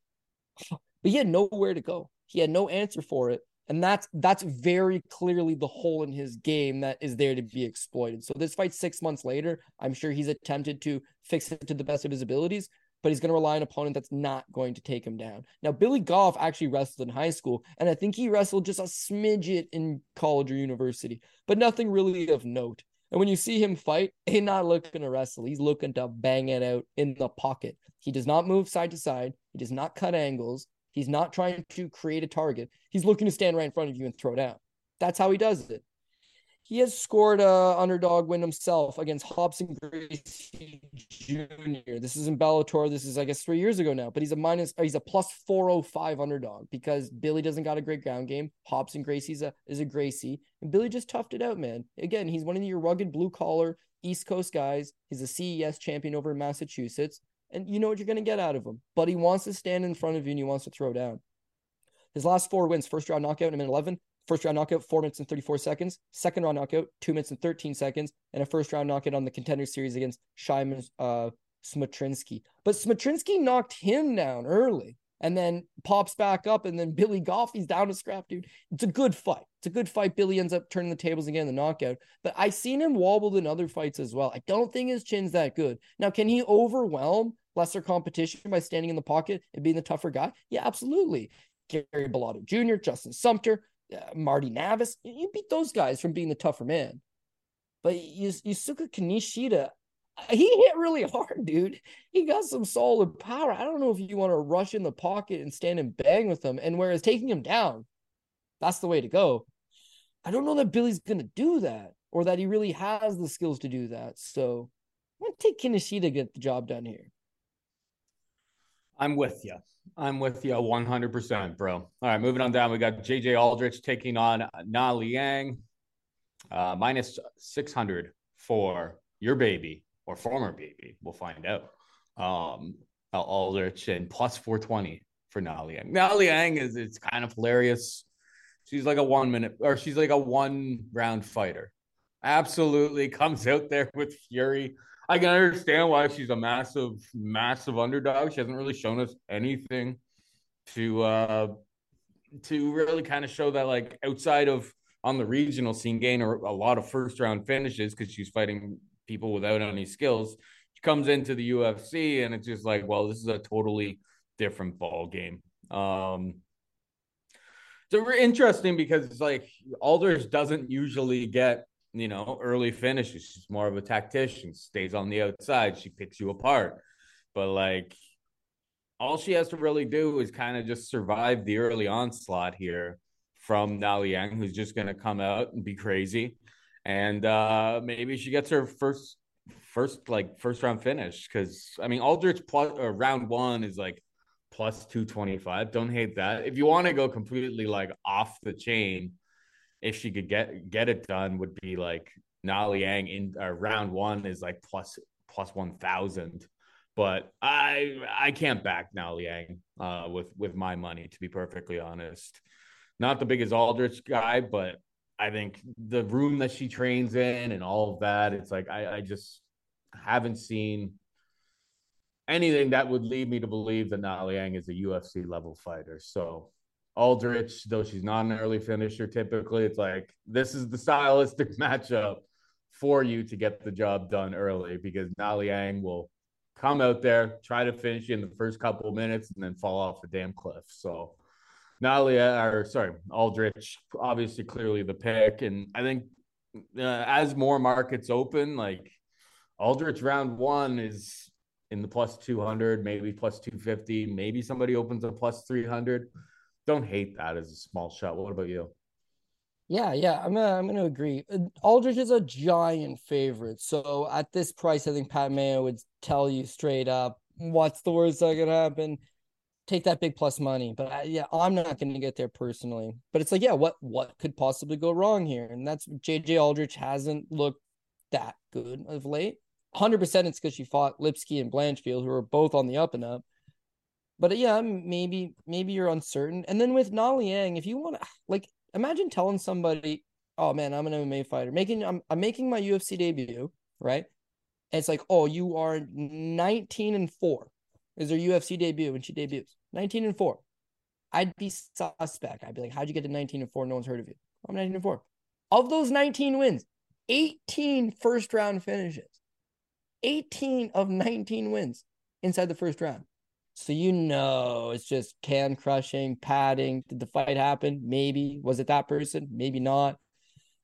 But he had nowhere to go. He had no answer for it. And that's that's very clearly the hole in his game that is there to be exploited. So this fight six months later, I'm sure he's attempted to fix it to the best of his abilities, but he's going to rely on an opponent that's not going to take him down. Now, Billy Goff actually wrestled in high school, and I think he wrestled just a smidget in college or university, but nothing really of note. And when you see him fight, he's not looking to wrestle. He's looking to bang it out in the pocket. He does not move side to side. He does not cut angles. He's not trying to create a target. He's looking to stand right in front of you and throw down. That's how he does it. he has scored a underdog win himself against Hobson Gracie Junior This is in Bellator. This is, I guess, three years ago now, but he's a minus, he's a plus four oh five underdog because Billy doesn't got a great ground game. Hobson Gracie's a, is a Gracie, and Billy just toughed it out, man. Again, he's one of your rugged blue collar East Coast guys. He's a C E S champion over in Massachusetts, and you know what you're going to get out of him, but he wants to stand in front of you and he wants to throw down. His last four wins, first round knockout in eleven. First round knockout, four minutes and thirty-four seconds. Second round knockout, two minutes and thirteen seconds. And a first round knockout on the contender series against Shimon uh, Smotrinsky. But Smotrinsky knocked him down early and then pops back up. And then Billy Goff, he's down to scrap, dude. It's a good fight. It's a good fight. Billy ends up turning the tables again in the knockout. But I've seen him wobbled in other fights as well. I don't think his chin's that good. Now, can he overwhelm lesser competition by standing in the pocket and being the tougher guy? Yeah, absolutely. Gary Bellotto Junior, Justin Sumter, Uh, Marty Navis, you, you beat those guys from being the tougher man. But Yusuke Kaneshita, he hit really hard, dude. He got some solid power. I don't know if you want to rush in the pocket and stand and bang with him. And whereas taking him down, that's the way to go. I don't know that Billy's going to do that or that he really has the skills to do that. So I'm going to take Kaneshita to get the job done here. I'm with you. I'm with you one hundred percent, bro. All right, moving on down. We got J J Aldrich taking on Na Liang. Uh, minus six hundred for your baby or former baby. We'll find out. Um, Aldrich and plus four twenty for Na Liang. Na Liang is, it's kind of hilarious. She's like a one minute or she's like a one round fighter. Absolutely comes out there with fury. I can understand why she's a massive, massive underdog. She hasn't really shown us anything to uh, to really kind of show that, like, outside of on the regional scene, gain a lot of first-round finishes because she's fighting people without any skills. She comes into the U F C, and it's just like, well, this is a totally different ball game. Um, so we're interesting because it's like Alders doesn't usually get, you know, early finishes. She's more of a tactician, stays on the outside. She picks you apart. But, like, all she has to really do is kind of just survive the early onslaught here from Na Liang, who's just going to come out and be crazy. And uh, maybe she gets her first, first like, first-round finish. Because, I mean, Aldrich plus, or round one is, like, plus two twenty-five. Don't hate that. If you want to go completely, like, off the chain, if she could get get it done, would be like Na Liang in uh, round one is like plus plus one thousand, but I I can't back Na Liang uh, with with my money, to be perfectly honest. Not the biggest Aldrich guy, but I think the room that she trains in and all of that, it's like I, I just haven't seen anything that would lead me to believe that Na Liang is a U F C level fighter. So Aldrich, though she's not an early finisher typically, it's like this is the stylistic matchup for you to get the job done early, because Na Liang will come out there, try to finish you in the first couple of minutes, and then fall off the damn cliff. So Na Liang, or sorry, Aldrich, obviously clearly the pick. And I think uh, as more markets open, like Aldrich round one is in the plus two hundred, maybe plus two fifty, maybe somebody opens a plus three hundred. Don't hate that as a small shot. What about you? Yeah, yeah, I'm gonna, I'm gonna agree. Aldrich is a giant favorite, so at this price, I think Pat Mayo would tell you straight up, "What's the worst that could happen? Take that big plus money." But I, yeah, I'm not gonna get there personally. But it's like, yeah, what what could possibly go wrong here? And that's J J Aldrich hasn't looked that good of late. one hundred percent, it's because she fought Lipsky and Blanchfield, who are both on the up and up. But yeah, maybe maybe you're uncertain. And then with Na Liang, if you want to, like, imagine telling somebody, "Oh man, I'm an M M A fighter, making I'm I'm making my U F C debut, right?" And it's like, "Oh, you are nineteen and four. Is her U F C debut when she debuts? nineteen and four. I'd be suspect. I'd be like, "How'd you get to nineteen and four? No one's heard of you." I'm nineteen and four. Of those nineteen wins, eighteen first round finishes. eighteen of nineteen wins inside the first round. So, you know, it's just can crushing, padding. Did the fight happen? Maybe. Was it that person? Maybe not.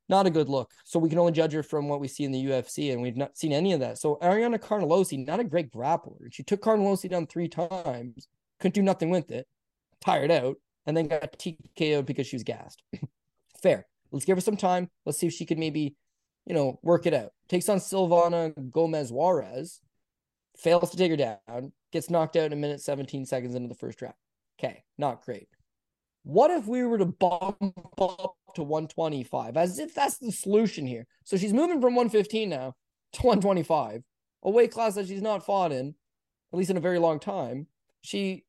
Not a good look. So we can only judge her from what we see in the U F C, and we've not seen any of that. So Ariana Carnelosi, not a great grappler. She took Carnelosi down three times, couldn't do nothing with it, tired out, and then got T K O'd because she was gassed. Fair. Let's give her some time. Let's see if she could maybe, you know, work it out. Takes on Silvana Gomez Juarez, fails to take her down, gets knocked out in a minute, seventeen seconds into the first round. Okay, not great. What if we were to bump up to one twenty-five, as if that's the solution here? So she's moving from one fifteen now to one twenty-five, a weight class that she's not fought in, at least in a very long time. She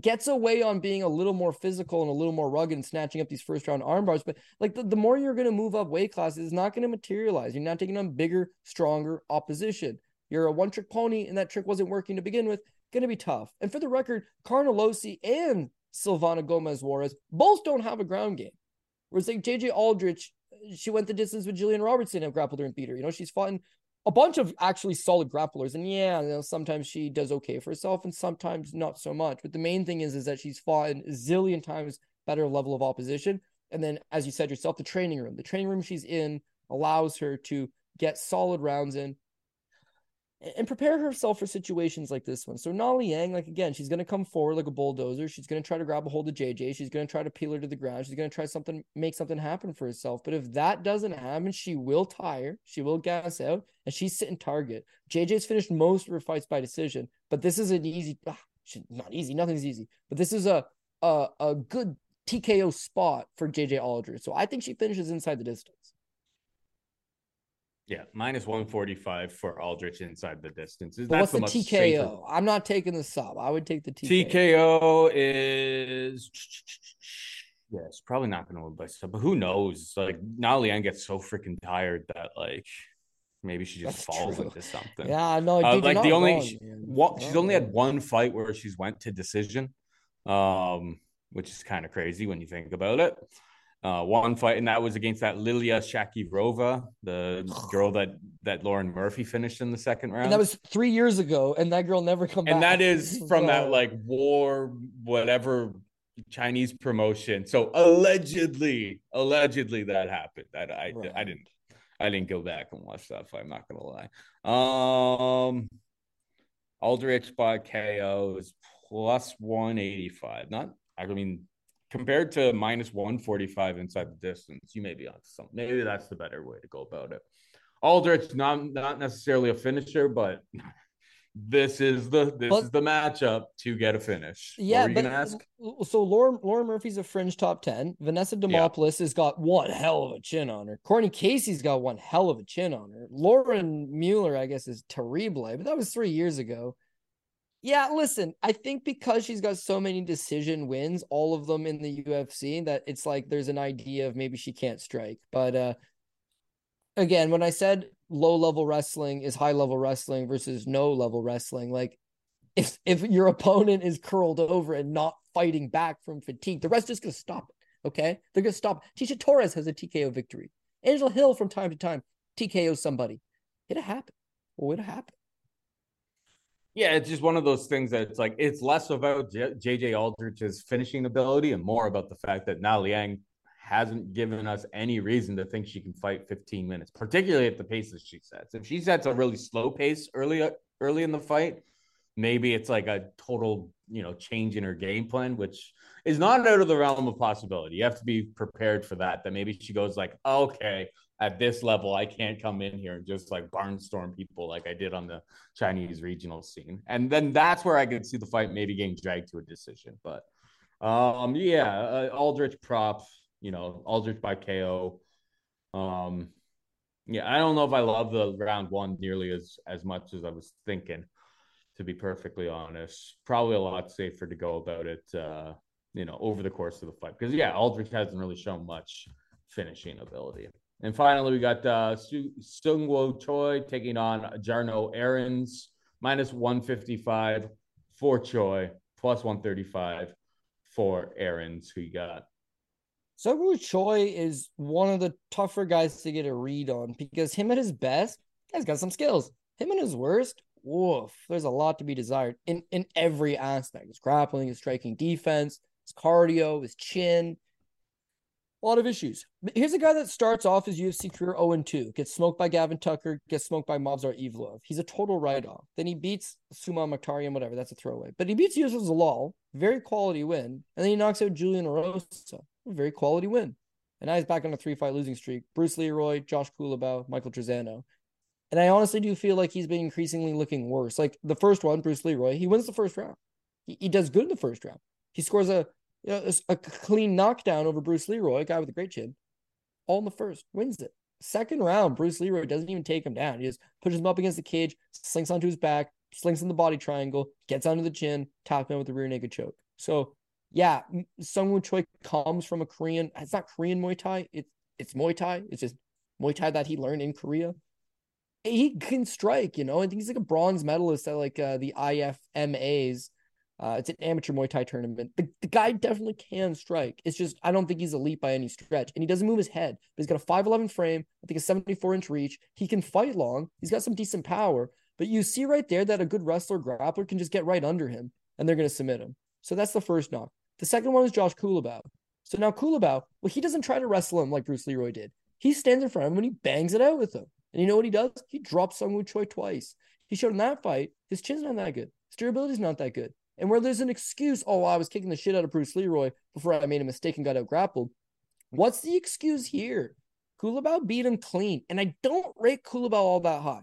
gets away on being a little more physical and a little more rugged and snatching up these first round arm bars. But like the, the more you're going to move up weight classes, it's not going to materialize. You're not taking on bigger, stronger opposition. You're a one trick pony, and that trick wasn't working to begin with. Going to be tough. And for the record, Carnelosi and Silvana Gomez Juarez both don't have a ground game. Whereas like J J Aldrich, she went the distance with Jillian Robertson and grappled her and beat her. You know, she's fought in a bunch of actually solid grapplers, and yeah, you know, sometimes she does okay for herself and sometimes not so much. But the main thing is, is that she's fought in a zillion times better level of opposition. And then, as you said yourself, the training room, the training room she's in allows her to get solid rounds in and prepare herself for situations like this one. So Nolly Yang, like, again, she's going to come forward like a bulldozer. She's going to try to grab a hold of J J. She's going to try to peel her to the ground. She's going to try something, make something happen for herself. But if that doesn't happen, she will tire. She will gas out, and she's sitting target. J J's finished most of her fights by decision, but this is an easy, ah, not easy, nothing's easy, but this is a, a, a good T K O spot for J J Aldridge. So I think she finishes inside the distance. Yeah, minus one forty-five for Aldrich inside the distance. But that's what's the, the T K O? Safer. I'm not taking the sub. I would take the T K O. T K O is... yeah, it's probably not going to win by sub, but who knows? Like, Nalian gets so freaking tired that, like, maybe she just that's falls true. into something. Yeah, no, uh, dude, like, the only... Wrong, she, what, she's only had one fight where she's went to decision, um, which is kind of crazy when you think about it. Uh, one fight, and that was against that Lilia Shakirova, the girl that, that Lauren Murphy finished in the second round. And that was three years ago, and that girl never come back. And that is from so. that, like, war, whatever, Chinese promotion. So allegedly, allegedly that happened. That I, right. I, I didn't, I didn't go back and watch that fight. I'm not gonna lie. Um, Aldrich by K O is plus one eighty-five. Not, I mean. Compared to minus one forty-five inside the distance, you may be onto something. Maybe that's the better way to go about it. Aldrich, not not necessarily a finisher, but this is the this but, is the matchup to get a finish. Yeah, what were you but gonna ask? So Laura Laura Murphy's a fringe top ten. Vanessa Demopoulos yeah. has got one hell of a chin on her. Courtney Casey's got one hell of a chin on her. Lauren Mueller, I guess, is terrible, but that was three years ago. Yeah, listen, I think because she's got so many decision wins, all of them in the U F C, that it's like there's an idea of maybe she can't strike. But uh, again, when I said low-level wrestling is high-level wrestling versus no-level wrestling, like if if your opponent is curled over and not fighting back from fatigue, the rest is going to stop it, okay? They're going to stop it. Tisha Torres has a T K O victory. Angela Hill, from time to time, T K Os somebody. It'll happen. Well, it'll happen. Yeah, it's just one of those things that it's like, it's less about J J Aldrich's finishing ability and more about the fact that Na Liang hasn't given us any reason to think she can fight fifteen minutes, particularly at the pace that she sets. If she sets a really slow pace early, early in the fight, maybe it's like a total, you know, change in her game plan, which is not out of the realm of possibility. You have to be prepared for that, that maybe she goes like, okay, at this level, I can't come in here and just like barnstorm people like I did on the Chinese regional scene. And then that's where I could see the fight maybe getting dragged to a decision. But um, yeah, uh, Aldrich prop, you know, Aldrich by K O. Um, yeah, I don't know if I love the round one nearly as, as much as I was thinking, to be perfectly honest. Probably a lot safer to go about it, uh, you know, over the course of the fight. Because yeah, Aldrich hasn't really shown much finishing ability. And finally, we got uh, Sungwo Choi taking on Jarno Ahrens, minus one fifty-five for Choi, plus one thirty-five for Ahrens. Who you got? Sungwo Choi is one of the tougher guys to get a read on because him at his best, guy's got some skills. Him at his worst, woof, there's a lot to be desired in, in every aspect. His grappling, his striking defense, his cardio, his chin. A lot of issues. Here's a guy that starts off his U F C career oh and two, gets smoked by Gavin Tucker, gets smoked by Movsar Evloev. He's a total write-off. Then he beats Suma Makhtarian, whatever, that's a throwaway. But he beats Yusuf Zalal, very quality win, and then he knocks out Julian Rosa, very quality win. And now he's back on a three-fight losing streak. Bruce Leroy, Josh Kulabau, Michael Trezano. And I honestly do feel like he's been increasingly looking worse. Like the first one, Bruce Leroy, he wins the first round. He, he does good in the first round. He scores a, you know, a clean knockdown over Bruce Leroy, a guy with a great chin. All in the first, wins it. Second round, Bruce Leroy doesn't even take him down. He just pushes him up against the cage, slinks onto his back, slings in the body triangle, gets onto the chin, taps him with a rear naked choke. So, yeah, Sung Woo Choi comes from a Korean, it's not Korean Muay Thai, it's, it's Muay Thai, it's just Muay Thai that he learned in Korea. He can strike, you know, I think he's like a bronze medalist at like uh, the I F M A's. Uh, it's an amateur Muay Thai tournament. The, the guy definitely can strike. It's just, I don't think he's elite by any stretch. And he doesn't move his head. But he's got a five eleven frame, I think a seventy-four inch reach. He can fight long. He's got some decent power. But you see right there that a good wrestler grappler can just get right under him, and they're going to submit him. So that's the first knock. The second one is Josh Kulabau. So now Kulabau, well, he doesn't try to wrestle him like Bruce Leroy did. He stands in front of him and he bangs it out with him. And you know what he does? He drops Sung Woo Choi twice. He showed in that fight, his chin's not that good. His durability's not that good. And where there's an excuse, oh, I was kicking the shit out of Bruce Leroy before I made a mistake and got out-grappled. What's the excuse here? Kulabau beat him clean. And I don't rate Kulabau all that high.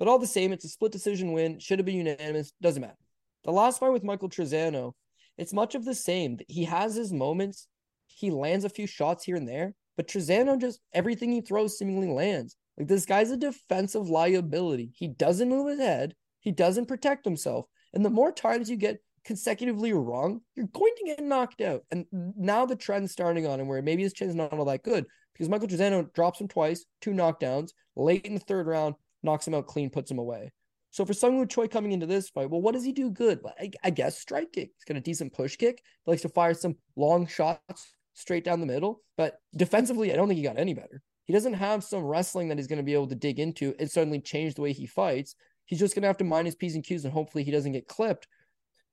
But all the same, it's a split decision win. Should have been unanimous. Doesn't matter. The last fight with Michael Trezano, it's much of the same. He has his moments. He lands a few shots here and there. But Trezano just, everything he throws seemingly lands. Like, this guy's a defensive liability. He doesn't move his head. He doesn't protect himself. And the more times you get consecutively wrong, you're going to get knocked out. And now the trend's starting on him where maybe his chin's not all that good, because Michael Trezano drops him twice, two knockdowns, late in the third round, knocks him out clean, puts him away. So for Sung Woo Choi coming into this fight, well, what does he do good? I, I guess striking. He's got a decent push kick. He likes to fire some long shots straight down the middle. But defensively, I don't think he got any better. He doesn't have some wrestling that he's going to be able to dig into and suddenly change the way he fights. He's just going to have to mind his P's and Q's, and hopefully he doesn't get clipped.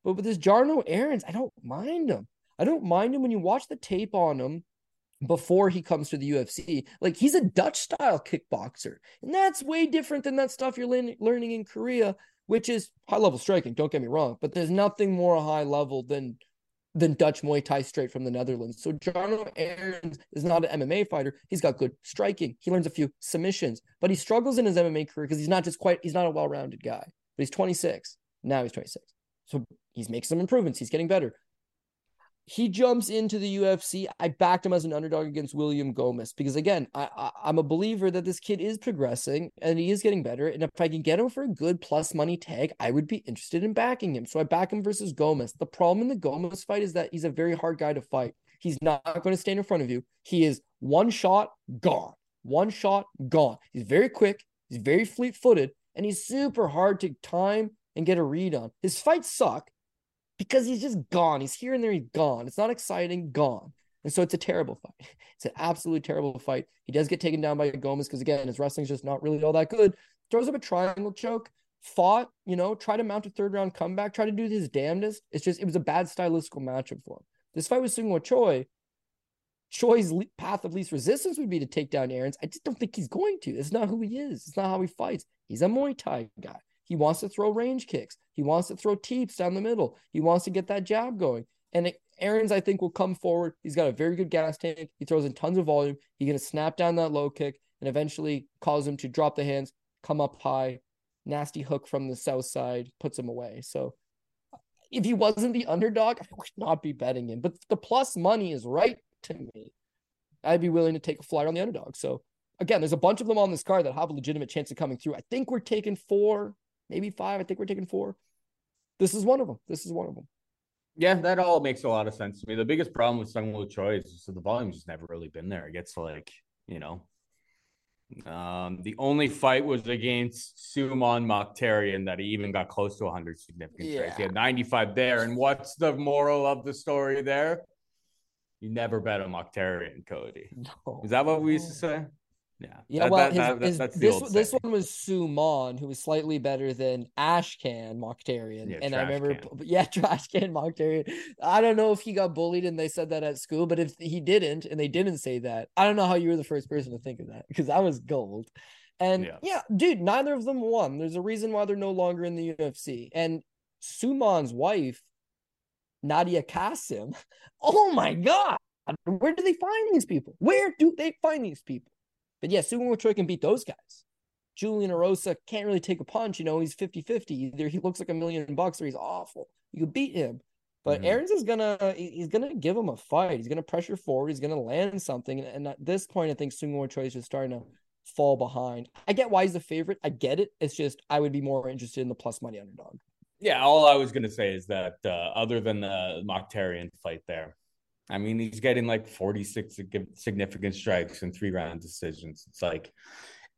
But with this Jarno Aarons, I don't mind him. I don't mind him when you watch the tape on him before he comes to the U F C. Like, he's a Dutch-style kickboxer. And that's way different than that stuff you're le- learning in Korea, which is high-level striking, don't get me wrong. But there's nothing more high-level than, than Dutch Muay Thai straight from the Netherlands. So Jarno Aarons is not an M M A fighter. He's got good striking. He learns a few submissions. But he struggles in his M M A career because he's not just quite – he's not a well-rounded guy. But he's twenty-six. Now he's twenty-six. So he's making some improvements. He's getting better. He jumps into the U F C. I backed him as an underdog against William Gomez because, again, I, I, I'm a believer that this kid is progressing and he is getting better. And if I can get him for a good plus money tag, I would be interested in backing him. So I back him versus Gomez. The problem in the Gomez fight is that he's a very hard guy to fight. He's not going to stand in front of you. He is one shot, gone. One shot, gone. He's very quick. He's very fleet-footed. And he's super hard to time and get a read on. His fights suck because he's just gone. He's here and there. He's gone. It's not exciting. Gone. And so it's a terrible fight. It's an absolutely terrible fight. He does get taken down by Gomez because, again, his wrestling's just not really all that good. Throws up a triangle choke. Fought, you know, tried to mount a third-round comeback. Tried to do his damnedest. It's just, it was a bad stylistical matchup for him. This fight with Sung Woo Choi, Choi's le- path of least resistance would be to take down Aarons. I just don't think he's going to. It's not who he is. It's not how he fights. He's a Muay Thai guy. He wants to throw range kicks. He wants to throw teeps down the middle. He wants to get that jab going. And Aarons, I think, will come forward. He's got a very good gas tank. He throws in tons of volume. He's going to snap down that low kick and eventually cause him to drop the hands, come up high, nasty hook from the south side, puts him away. So if he wasn't the underdog, I would not be betting him. But the plus money is right to me. I'd be willing to take a flyer on the underdog. So, again, there's a bunch of them on this card that have a legitimate chance of coming through. I think we're taking four. Maybe five. I think we're taking four. This is one of them. This is one of them. Yeah, that all makes a lot of sense to me. The biggest problem with Sung Woo Choi is the volume's just never really been there. It gets like, you know, um, the only fight was against Suman Mokhtarian that he even got close to one hundred significant strikes. Yeah. He had ninety-five there. And what's the moral of the story there? You never bet on Mokhtarian, Cody. No. Is that what we used to say? Yeah, yeah. That, well, that, his, that, his, that's this this one was Suman, who was slightly better than Ashcan Mokhtarian, yeah, and I remember, can. yeah, Trashcan Mokhtarian. I don't know if he got bullied and they said that at school, but if he didn't and they didn't say that, I don't know how you were the first person to think of that, because I was gold. And yeah. yeah, dude, neither of them won. There's a reason why they're no longer in the U F C. And Suman's wife, Nadia Kasim. Oh my God. Where do they find these people? Where do they find these people? But yeah, Sugun Wachoi can beat those guys. Julian Erosa can't really take a punch. You know, he's fifty-fifty. Either he looks like a million bucks or he's awful. You could beat him. But Aaron's is going to, he's going to give him a fight. He's going to pressure forward. He's going to land something. And at this point, I think Sugun Wachoi is just starting to fall behind. I get why he's the favorite. I get it. It's just, I would be more interested in the plus money underdog. Yeah. All I was going to say is that uh, other than the Mokhtarian fight there, I mean, he's getting like forty-six significant strikes and three round decisions. It's like,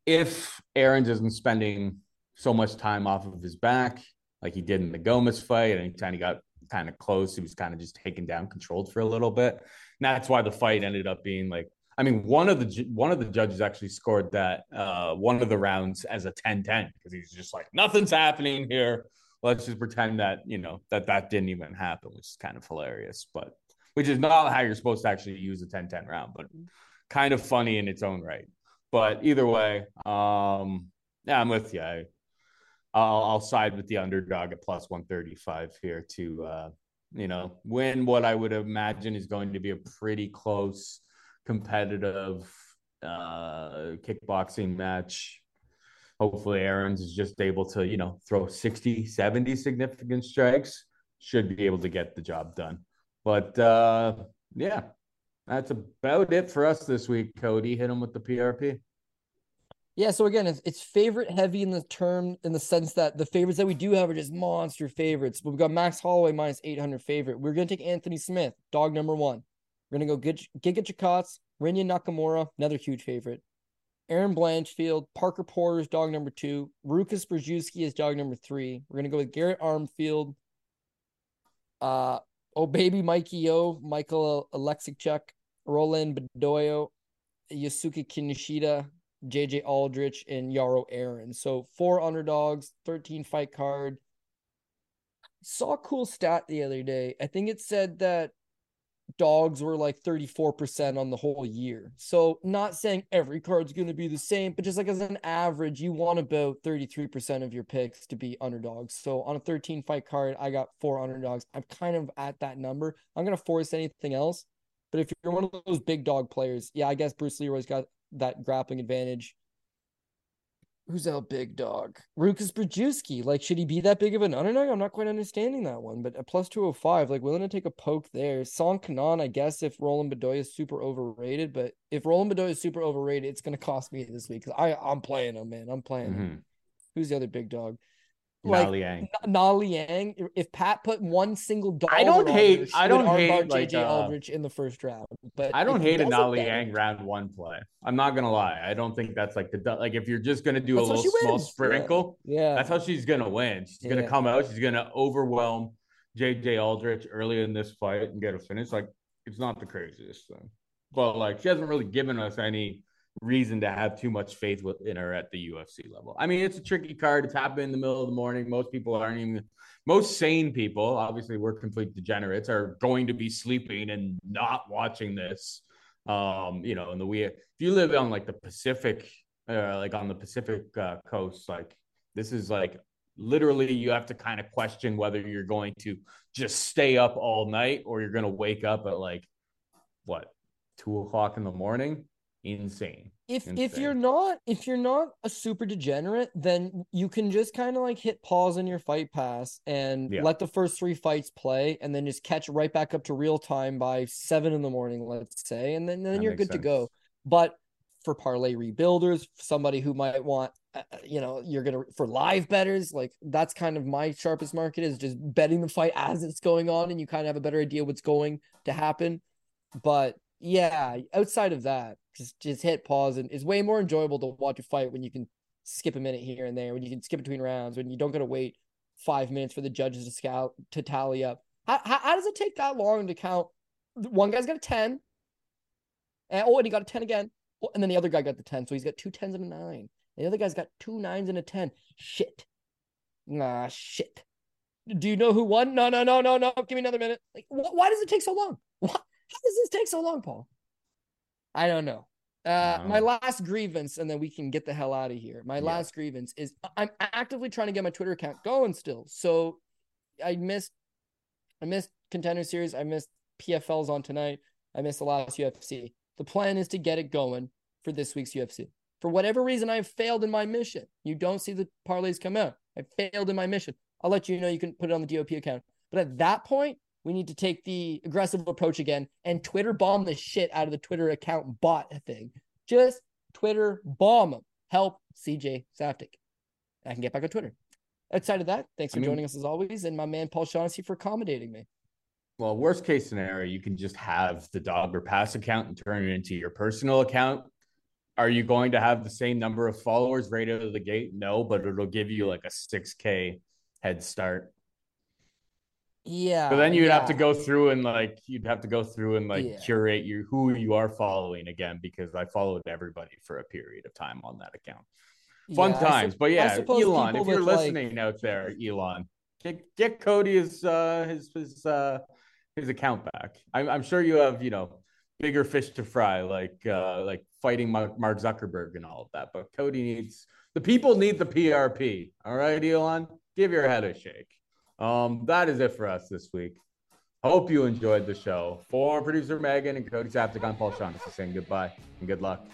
if Aaron isn't spending so much time off of his back, like he did in the Gomez fight, anytime he got kind of close, he was kind of just taken down, controlled for a little bit. And that's why the fight ended up being like, I mean, one of the one of the judges actually scored that uh, one of the rounds as a ten ten because he's just like, nothing's happening here. Let's just pretend that, you know, that that didn't even happen, which is kind of hilarious, but which is not how you're supposed to actually use a ten ten round, but kind of funny in its own right. But either way, um, yeah, I'm with you. I, I'll, I'll side with the underdog at plus one thirty-five here to, uh, you know, win what I would imagine is going to be a pretty close competitive uh, kickboxing match. Hopefully Aaron's is just able to, you know, throw sixty, seventy significant strikes. Should be able to get the job done. But, uh, yeah, that's about it for us this week, Cody. Hit him with the P R P. Yeah, so again, it's, it's favorite heavy in the term, in the sense that the favorites that we do have are just monster favorites. But we've got Max Holloway minus eight hundred favorite. We're going to take Anthony Smith, dog number one. We're going to go Giga, Giga Chikadze, Rinya Nakamura, another huge favorite. Erin Blanchfield, Parker Porter is dog number two. Lukasz Brzeski is dog number three. We're going to go with Garrett Armfield. Uh... Oh, baby, Mikey O, Michael Oleksiejczuk, Roland Bedoyo, Yusuke Kinoshita, J J Aldrich, and Yaro Aaron. So four underdogs, thirteen fight card. Saw a cool stat the other day. I think it said that dogs were like thirty-four percent on the whole year. So not saying every card's going to be the same, but just like as an average, you want about thirty-three percent of your picks to be underdogs. So on a thirteen fight card, I got four underdogs. I'm kind of at that number. I'm going to force anything else. But if you're one of those big dog players, yeah, I guess Bruce Leroy's got that grappling advantage. Who's that big dog? Lukasz Brzeski. Like, should he be that big of an underdog? I'm not quite understanding that one, but a plus two oh five, like, willing to take a poke there. Song Kanan, I guess, if Roland Bedoya is super overrated, but if Roland Bedoya is super overrated, it's going to cost me this week because I'm playing him, man. I'm playing mm-hmm. him. Who's the other big dog? Like, Na Liang. Na Liang. If Pat put one single dog, I don't hate, I don't hate like, J J uh, Aldrich in the first round, but I don't hate a Na Liang round one play. I'm not gonna lie, I don't think that's like the like if you're just gonna do a little small sprinkle, yeah. yeah, that's how she's gonna win. She's yeah. gonna come out, she's gonna overwhelm J J Aldrich early in this fight and get a finish. Like, it's not the craziest thing, but like she hasn't really given us any reason to have too much faith in her at the U F C level. I mean, it's a tricky card. It's happening in the middle of the morning. Most people aren't even, most sane people, obviously we're complete degenerates, are going to be sleeping and not watching this. Um, you know, in the weird, if you live on like the Pacific, uh, like on the Pacific uh, coast, like this is like, literally you have to kind of question whether you're going to just stay up all night or you're going to wake up at like, what, two o'clock in the morning? Insane. If Insane. if you're not if you're not a super degenerate, then you can just kind of like hit pause on your fight pass and yeah. let the first three fights play, and then just catch right back up to real time by seven in the morning, let's say, and then then that you're good sense. to go. But for parlay rebuilders, somebody who might want, uh, you know, you're gonna for live betters, like that's kind of my sharpest market is just betting the fight as it's going on, and you kind of have a better idea what's going to happen. But yeah, outside of that, just just hit pause, and it's way more enjoyable to watch a fight when you can skip a minute here and there, when you can skip between rounds, when you don't gotta wait five minutes for the judges to scout to tally up. How how, how does it take that long to count? One guy's got a ten, and oh, and he got a ten again, oh, and then the other guy got the ten, so he's got two tens and a nine. The other guy's got two nines and a ten. Shit, nah, shit. Do you know who won? No, no, no, no, no. Give me another minute. Like, wh- why does it take so long? What? How does this take so long, Paul? I don't know. Uh, no. My last grievance, and then we can get the hell out of here. My yeah. last grievance is I'm actively trying to get my Twitter account going still. So I missed I missed Contender Series. I missed P F Ls on tonight. I missed the last U F C. The plan is to get it going for this week's U F C. For whatever reason, I've failed in my mission. You don't see the parlays come out. I failed in my mission. I'll let you know. You can put it on the D O P account. But at that point, we need to take the aggressive approach again and Twitter bomb the shit out of the Twitter account bot thing. Just Twitter bomb them. Help C J Safdie. I can get back on Twitter. Outside of that, thanks for I mean, joining us as always. And my man, Paul Shaughnessy, for accommodating me. Well, worst case scenario, you can just have the Dogger Pass account and turn it into your personal account. Are you going to have the same number of followers right out of the gate? No, but it'll give you like a six K head start. Yeah. But then you'd yeah. have to go through and like, you'd have to go through and like yeah. curate your, who you are following again, because I followed everybody for a period of time on that account. Fun yeah, times, su- but yeah, Elon, if you're listening like... out there, Elon, get get Cody his uh, his his uh, his account back. I'm, I'm sure you have you know bigger fish to fry, like uh, like fighting Mark Zuckerberg and all of that. But Cody needs the people need the P R P. All right, Elon, give your head a shake. Um, that is it for us this week. Hope you enjoyed the show. For producer Megan and Cody Saptic, I'm Paul Shaughnessy saying goodbye and good luck.